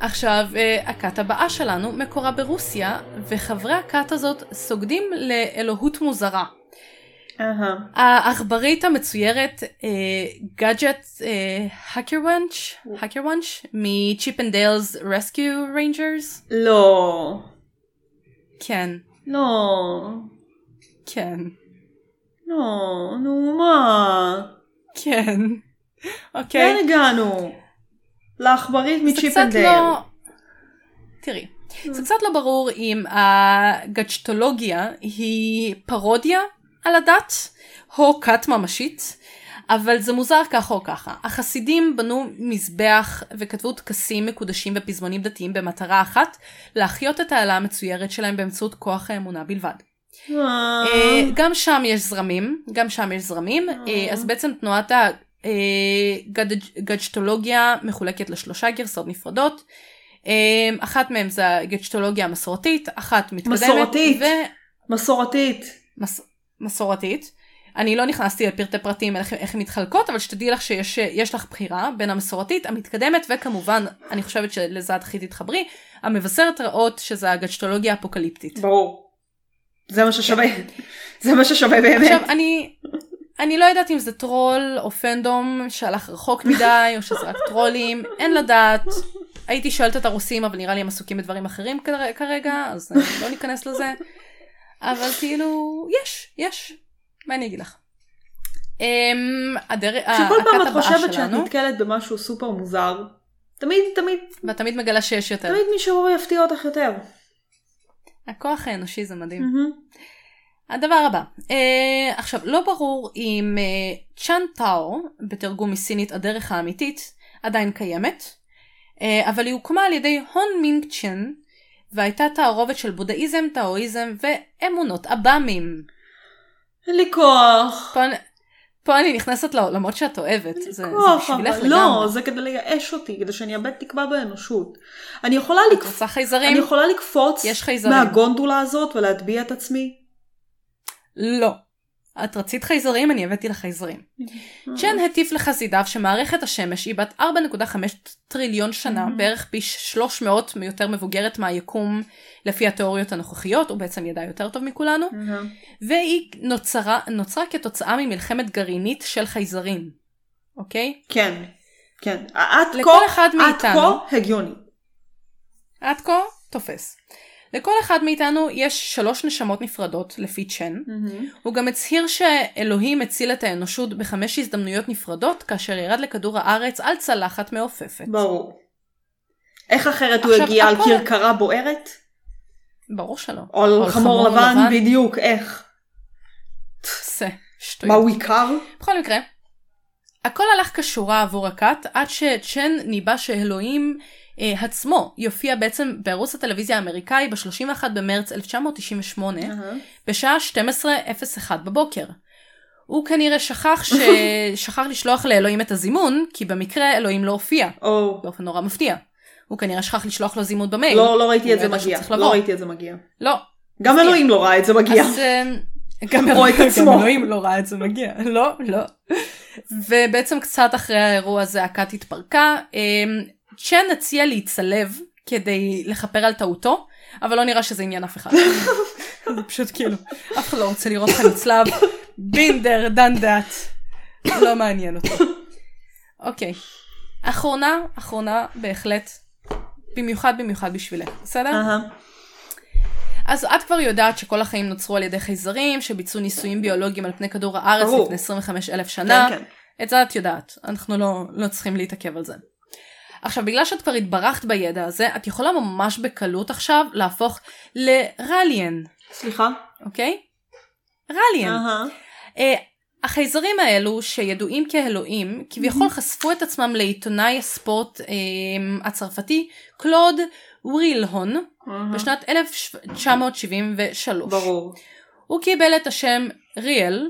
עכשיו, uh, הכת הבאה שלנו מקורה ברוסיה, וחברי הכת הזאת סוגדים לאלוהות מוזרה. העכברית המצוירת גאדג'ט הקרוונץ' הקרוונץ' מצ'יפנדיילס רסקיו ריינג'רס. לא. כן. לא. כן. לא, נו מה? כן. אוקיי. כן הגענו. לעכברית מצ'יפנדיילס. תראי. זה קצת לא ברור אם הגאדג'טולוגיה היא פרודיה על הדת, או כת ממשית, אבל זה מוזר ככה או ככה. החסידים בנו מזבח וכתבו טקסים מקודשים ופזמונים דתיים במטרה אחת, להחיות את העלה המצוירת שלהם באמצעות כוח האמונה בלבד. גם שם יש זרמים, גם שם יש זרמים, אז בעצם תנועת הגאדג'טולוגיה מחולקת לשלושה גרסאות נפרדות, אחת מהם זה הגשטולוגיה המסורתית, אחת מתקדמת. מסורתית, ו... מסורתית. מס... מסורתית. אני לא נכנסתי לפרטי פרטים איך הן מתחלקות, אבל שתדעי לך שיש יש לך בחירה בין המסורתית, המתקדמת, וכמובן, אני חושבת שלזה הכי תתחברי, המבשרת רעות, שזה הגשטולוגיה האפוקליפטית. ברור. זה מה ששווה. זה מה ששווה באמת. עכשיו, אני... אני לא יודעת אם זה טרול או פנדום שהלך רחוק מדי, או שזה רק טרולים, אין לדעת. הייתי שואלת את הרוסים, אבל נראה לי הם עסוקים בדברים אחרים כרגע, אז לא ניכנס לזה. אבל כאילו, יש, יש. מה אני אגיד לך? שכל פעם את חושבת שאת נתקלת במשהו סופר מוזר, תמיד, תמיד. ואת תמיד מגלה שיש יותר. תמיד מישהו יפתיע אותך יותר. הכוח האנושי זה מדהים. הדבר הבא, אה, עכשיו לא ברור אם אה, צ'אן טאו, בתרגום מסינית הדרך האמיתית, עדיין קיימת, אה, אבל היא הוקמה על ידי הון מינג צ'ן, והייתה תערובת של בודהיזם, טאואיזם ואמונות אבאמים. אין לי כוח. פה, פה אני נכנסת לעולמות שאת אוהבת. אין לי זה, כוח, זה אבל לא, זה כדי לייאש אותי, כדי שאני אבד תקווה באנושות. אני יכולה, לקפ... אני יכולה לקפוץ מהגונדולה הזאת ולהטביע את עצמי. לא. את רצית חייזרים, אני הבאתי לחייזרים. צ'ן הטיף לחסידיו שמערכת השמש היא בת ארבע נקודה חמש טריליון שנה, בערך פי שלוש מאות מיותר מבוגרת מהיקום לפי התיאוריות הנוכחיות, הוא בעצם ידע יותר טוב מכולנו, והיא נוצרה, נוצרה כתוצאה ממלחמת גרעינית של חייזרים. אוקיי? כן. כן. עד כה, עד כה הגיוני. עד כה תופס. לכל אחד מאיתנו יש שלוש נשמות נפרדות לפי צ'ן. Mm-hmm. הוא גם הצהיר שאלוהים הציל את האנושות בחמש הזדמנויות נפרדות, כאשר ירד לכדור הארץ על צלחת מעופפת. ברור. איך אחרת הוא הגיע על הכל... כרכרה בוערת? ברור שלא. או על חמור, חמור לבן, לבן, בדיוק, איך? זה, שטויות. מה הוא עיקר? בכל מקרה, הכל הלך כשורה עבור הכת, עד שצ'ן ניבא שאלוהים... Uh, עצמו יופיע בעצם בערוץ הטלוויזיה האמריקאי ב-שלושים ואחד במרץ אלף תשע מאות תשעים ושמונה, uh-huh. בשעה שתים עשרה אפס אחת בבוקר. הוא כנראה שכח, ש... שכח לשלוח לאלוהים את הזימון, כי במקרה אלוהים לא הופיע. Oh. באופן נורא מפתיע. הוא כנראה שכח לשלוח לו זימון במייל. לא, לא ראיתי את זה מגיע. לא ראיתי את זה מגיע. לא. גם מגיע. אלוהים לא ראה את זה מגיע. אז... Uh... גם אלוהים לא ראה את זה מגיע, לא, לא. ובעצם קצת אחרי האירוע הזה הכת התפרקה, צ'ן הציע להצלב כדי לכפר על טעותו, אבל לא נראה שזה עניין אף אחד. זה פשוט כאילו, אף לא רוצה לראות לך נצלב, בינדר, דן דעת, לא מעניין אותו. אוקיי, אחרונה, אחרונה בהחלט, במיוחד במיוחד בשבילך, בסדר? אהה. אז את כבר יודעת שכל החיים נוצרו על ידי חייזרים, שביצעו ניסויים ביולוגיים על פני כדור הארץ לפני עשרים וחמש אלף שנה. כן, כן. את זה את יודעת. אנחנו לא, לא צריכים להתעכב על זה. עכשיו, בגלל שאת כבר התברכת בידע הזה, את יכולה ממש בקלות עכשיו להפוך לרליאן. סליחה? אוקיי? רליאן. Uh-huh. Uh, החייזרים האלו שידועים כאלוהים, כביכול mm-hmm. חשפו את עצמם לעיתונאי הספורט uh, הצרפתי, קלוד וורילהון, בשנת אלף תשע מאות שבעים ושלוש. ברור. הוא קיבל את השם ריאל,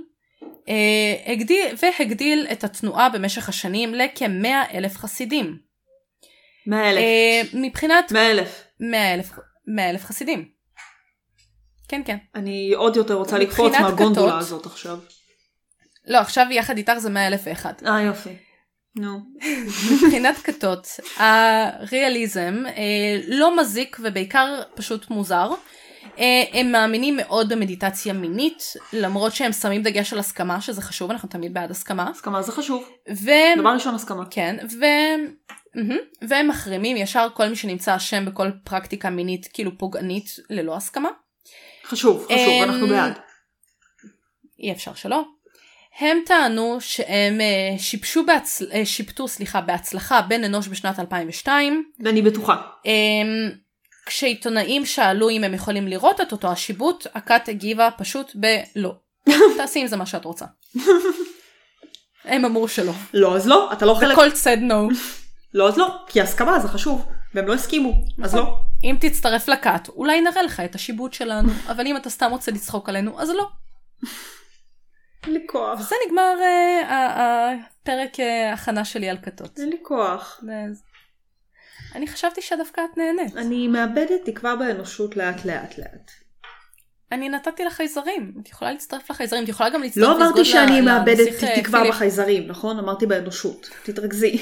והגדיל את התנועה במשך השנים לכ-מאה אלף חסידים. מאה אלף. מבחינת... מאה אלף. מאה אלף חסידים. כן, כן. אני עוד יותר רוצה לקפוץ מהגונדולה הזאת עכשיו. לא, עכשיו יחד איתך זה מאה אלף ואחד. אה, יופי. מבחינת כתות הריאליזם לא מזיק ובעיקר פשוט מוזר. הם מאמינים מאוד במדיטציה מינית, למרות שהם שמים דגש על הסכמה, שזה חשוב, אנחנו תמיד בעד הסכמה. הסכמה זה חשוב, דבר ראשון הסכמה. כן, והם מחרימים ישר כל מי שנמצא אשם בכל פרקטיקה מינית כאילו פוגענית ללא הסכמה. חשוב, חשוב, אנחנו בעד, אי אפשר שלא. הם טענו שהם שיפשו בהצל... שיפטו, סליחה, בהצלחה בן אנוש בשנת אלפיים ושתיים. ואני בטוחה. כשעיתונאים שאלו אם הם יכולים לראות את אותו השיבוט, הכת הגיבה פשוט בלא. תעשי עם זה מה שאת רוצה. הם אמרו שלא. לא, אז לא. אתה לא חלק. בכל צד נו. לא, אז לא. כי הסכמה זה חשוב. והם לא הסכימו. אז לא. אם תצטרף לכת, אולי נראה לך את השיבוט שלנו, אבל אם אתה סתם רוצה לצחוק עלינו, אז לא. אין לי כוח. וזה נגמר הפרק הכנה שלי על כתות. אין לי כוח. אני חשבתי שדווקא את נהנית. אני מאבדת תקווה באנושות לאט לאט לאט. אני נתתי לחייזרים, את יכולה להצטרף לחייזרים, את יכולה גם להצטרף. לא אמרתי שאני מאבדת תקווה בחייזרים, נכון? אמרתי באנושות, תתרכזי.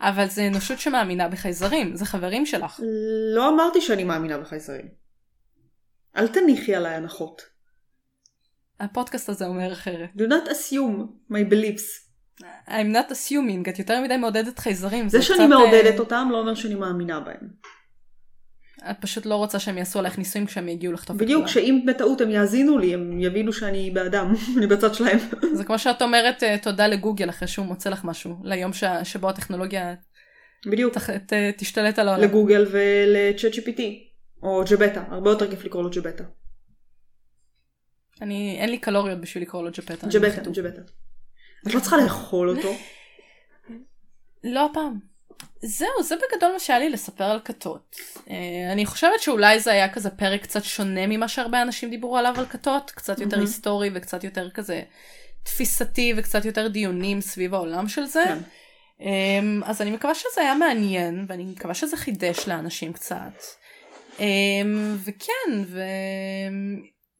אבל זה אנושות שמאמינה בחייזרים, זה חברים שלך. לא אמרתי שאני מאמינה בחייזרים. אל תניחי עליי הנחות. הפודקאסט הזה אומר אחרת. Do not assume my beliefs. I'm not assuming, את יותר מדי מעודדת חייזרים. זה שאני מעודדת אותם לא אומר שאני מאמינה בהם. את פשוט לא רוצה שהם יעשו עליך ניסויים כשהם יגיעו לכתוב את כולם. בדיוק, שאם בטעות הם יאזינו לי, הם יבינו שאני באדם, אני בצד שלהם. זה כמו שאת אומרת תודה לגוגל אחרי שהוא מוצא לך משהו, ליום שבו הטכנולוגיה תשתלט על העולם. לגוגל ול-ChatGPT, או ג'בטה, הרבה יותר כיף לקרוא לו ג'בטה. אין לי קלוריות בשביל לקרוא לו ג'בטה. ג'בטה, ג'בטה. את לא צריכה לאכול אותו. לא הפעם. זהו, זה בגדול מה שהיה לי לספר על כתות. אני חושבת שאולי זה היה כזה פרק קצת שונה ממה שהרבה אנשים דיברו עליו על כתות, קצת יותר היסטורי וקצת יותר כזה תפיסתי וקצת יותר דיונים סביב העולם של זה. אז אני מקווה שזה היה מעניין, ואני מקווה שזה חידש לאנשים קצת. וכן, ו...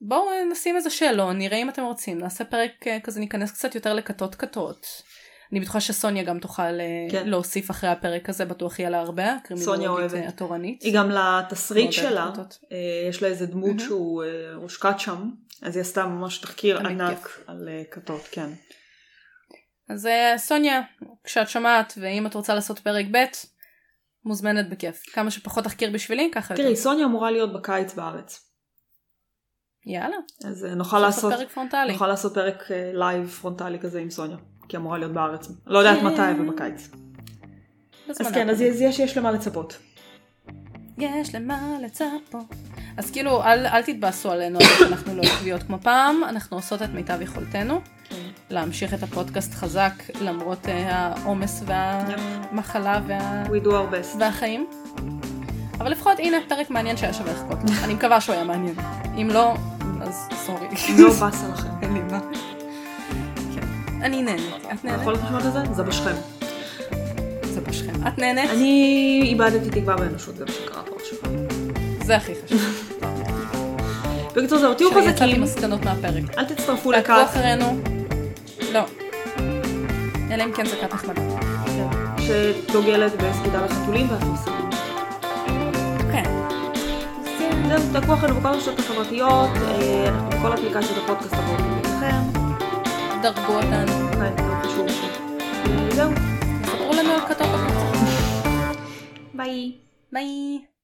בואו נשים איזה שאלון, נראה אם אתם רוצים. נעשה פרק כזה, ניכנס קצת יותר לכתות כתות. אני בטוחה שסוניה גם תוכל להוסיף אחרי הפרק הזה, בטוח יהיה לה הרבה, הקרימינולוגית התורנית. היא גם לתסריט שלה, יש לה איזה דמות שהוא הושקעת שם, אז היא עשתה ממש תחקיר ענק על כתות, כן. אז סוניה, כשאת שומעת, ואם את רוצה לעשות פרק ב', מוזמנת בכיף. כמה שפחות תחקיר בשבילי, ככה. תראי, סוניה אמורה להיות בקיץ בארץ. יאללה. אז נוכל לעשות פרק לייב פרונטלי כזה עם סוניה. כי אמורה להיות בארץ. לא יודעת מתי, אבל בקיץ. אז כן, אז יש למה לצפות. יש למה לצפות. אז כאילו, אל תתבאסו עלינו, אנחנו לא עקביות כמו פעם, אנחנו עושות את מיטב יכולתנו, להמשיך את הפודקאסט חזק, למרות העומס והמחלה והחיים. אבל לפחות, הנה, פרק מעניין שהיה שווה לחכות. אני מקווה שהוא היה מעניין. אם לא, אז סורי. לא באס עליכם. אין לי מה. אני נהנית. את נהנית? יכול לשמוע את זה? זה בשכם. זה בשכם. את נהנית? אני איבדתי תקווה באנושות, זה מה שקרה כל שפה. זה הכי חשוב. בקיצור זהו, תהיו חזקים. שיצאתי מסקנות מהפרק. אל תצטרפו לקאט. תעקבו אחרינו. לא. אלא אם כן זה קאט נחמדה. שדוגלת בסגידה לחתולים והפוסקים. כן. זהו, תעקבו אחרינו בכל הרשתות החברתיות. אנחנו בכל אפליקציות הפודקאסט עבורים לכם. דרגו אותנו. כן, חשוב. זהו. תספרו לנו על כתות. ביי. ביי.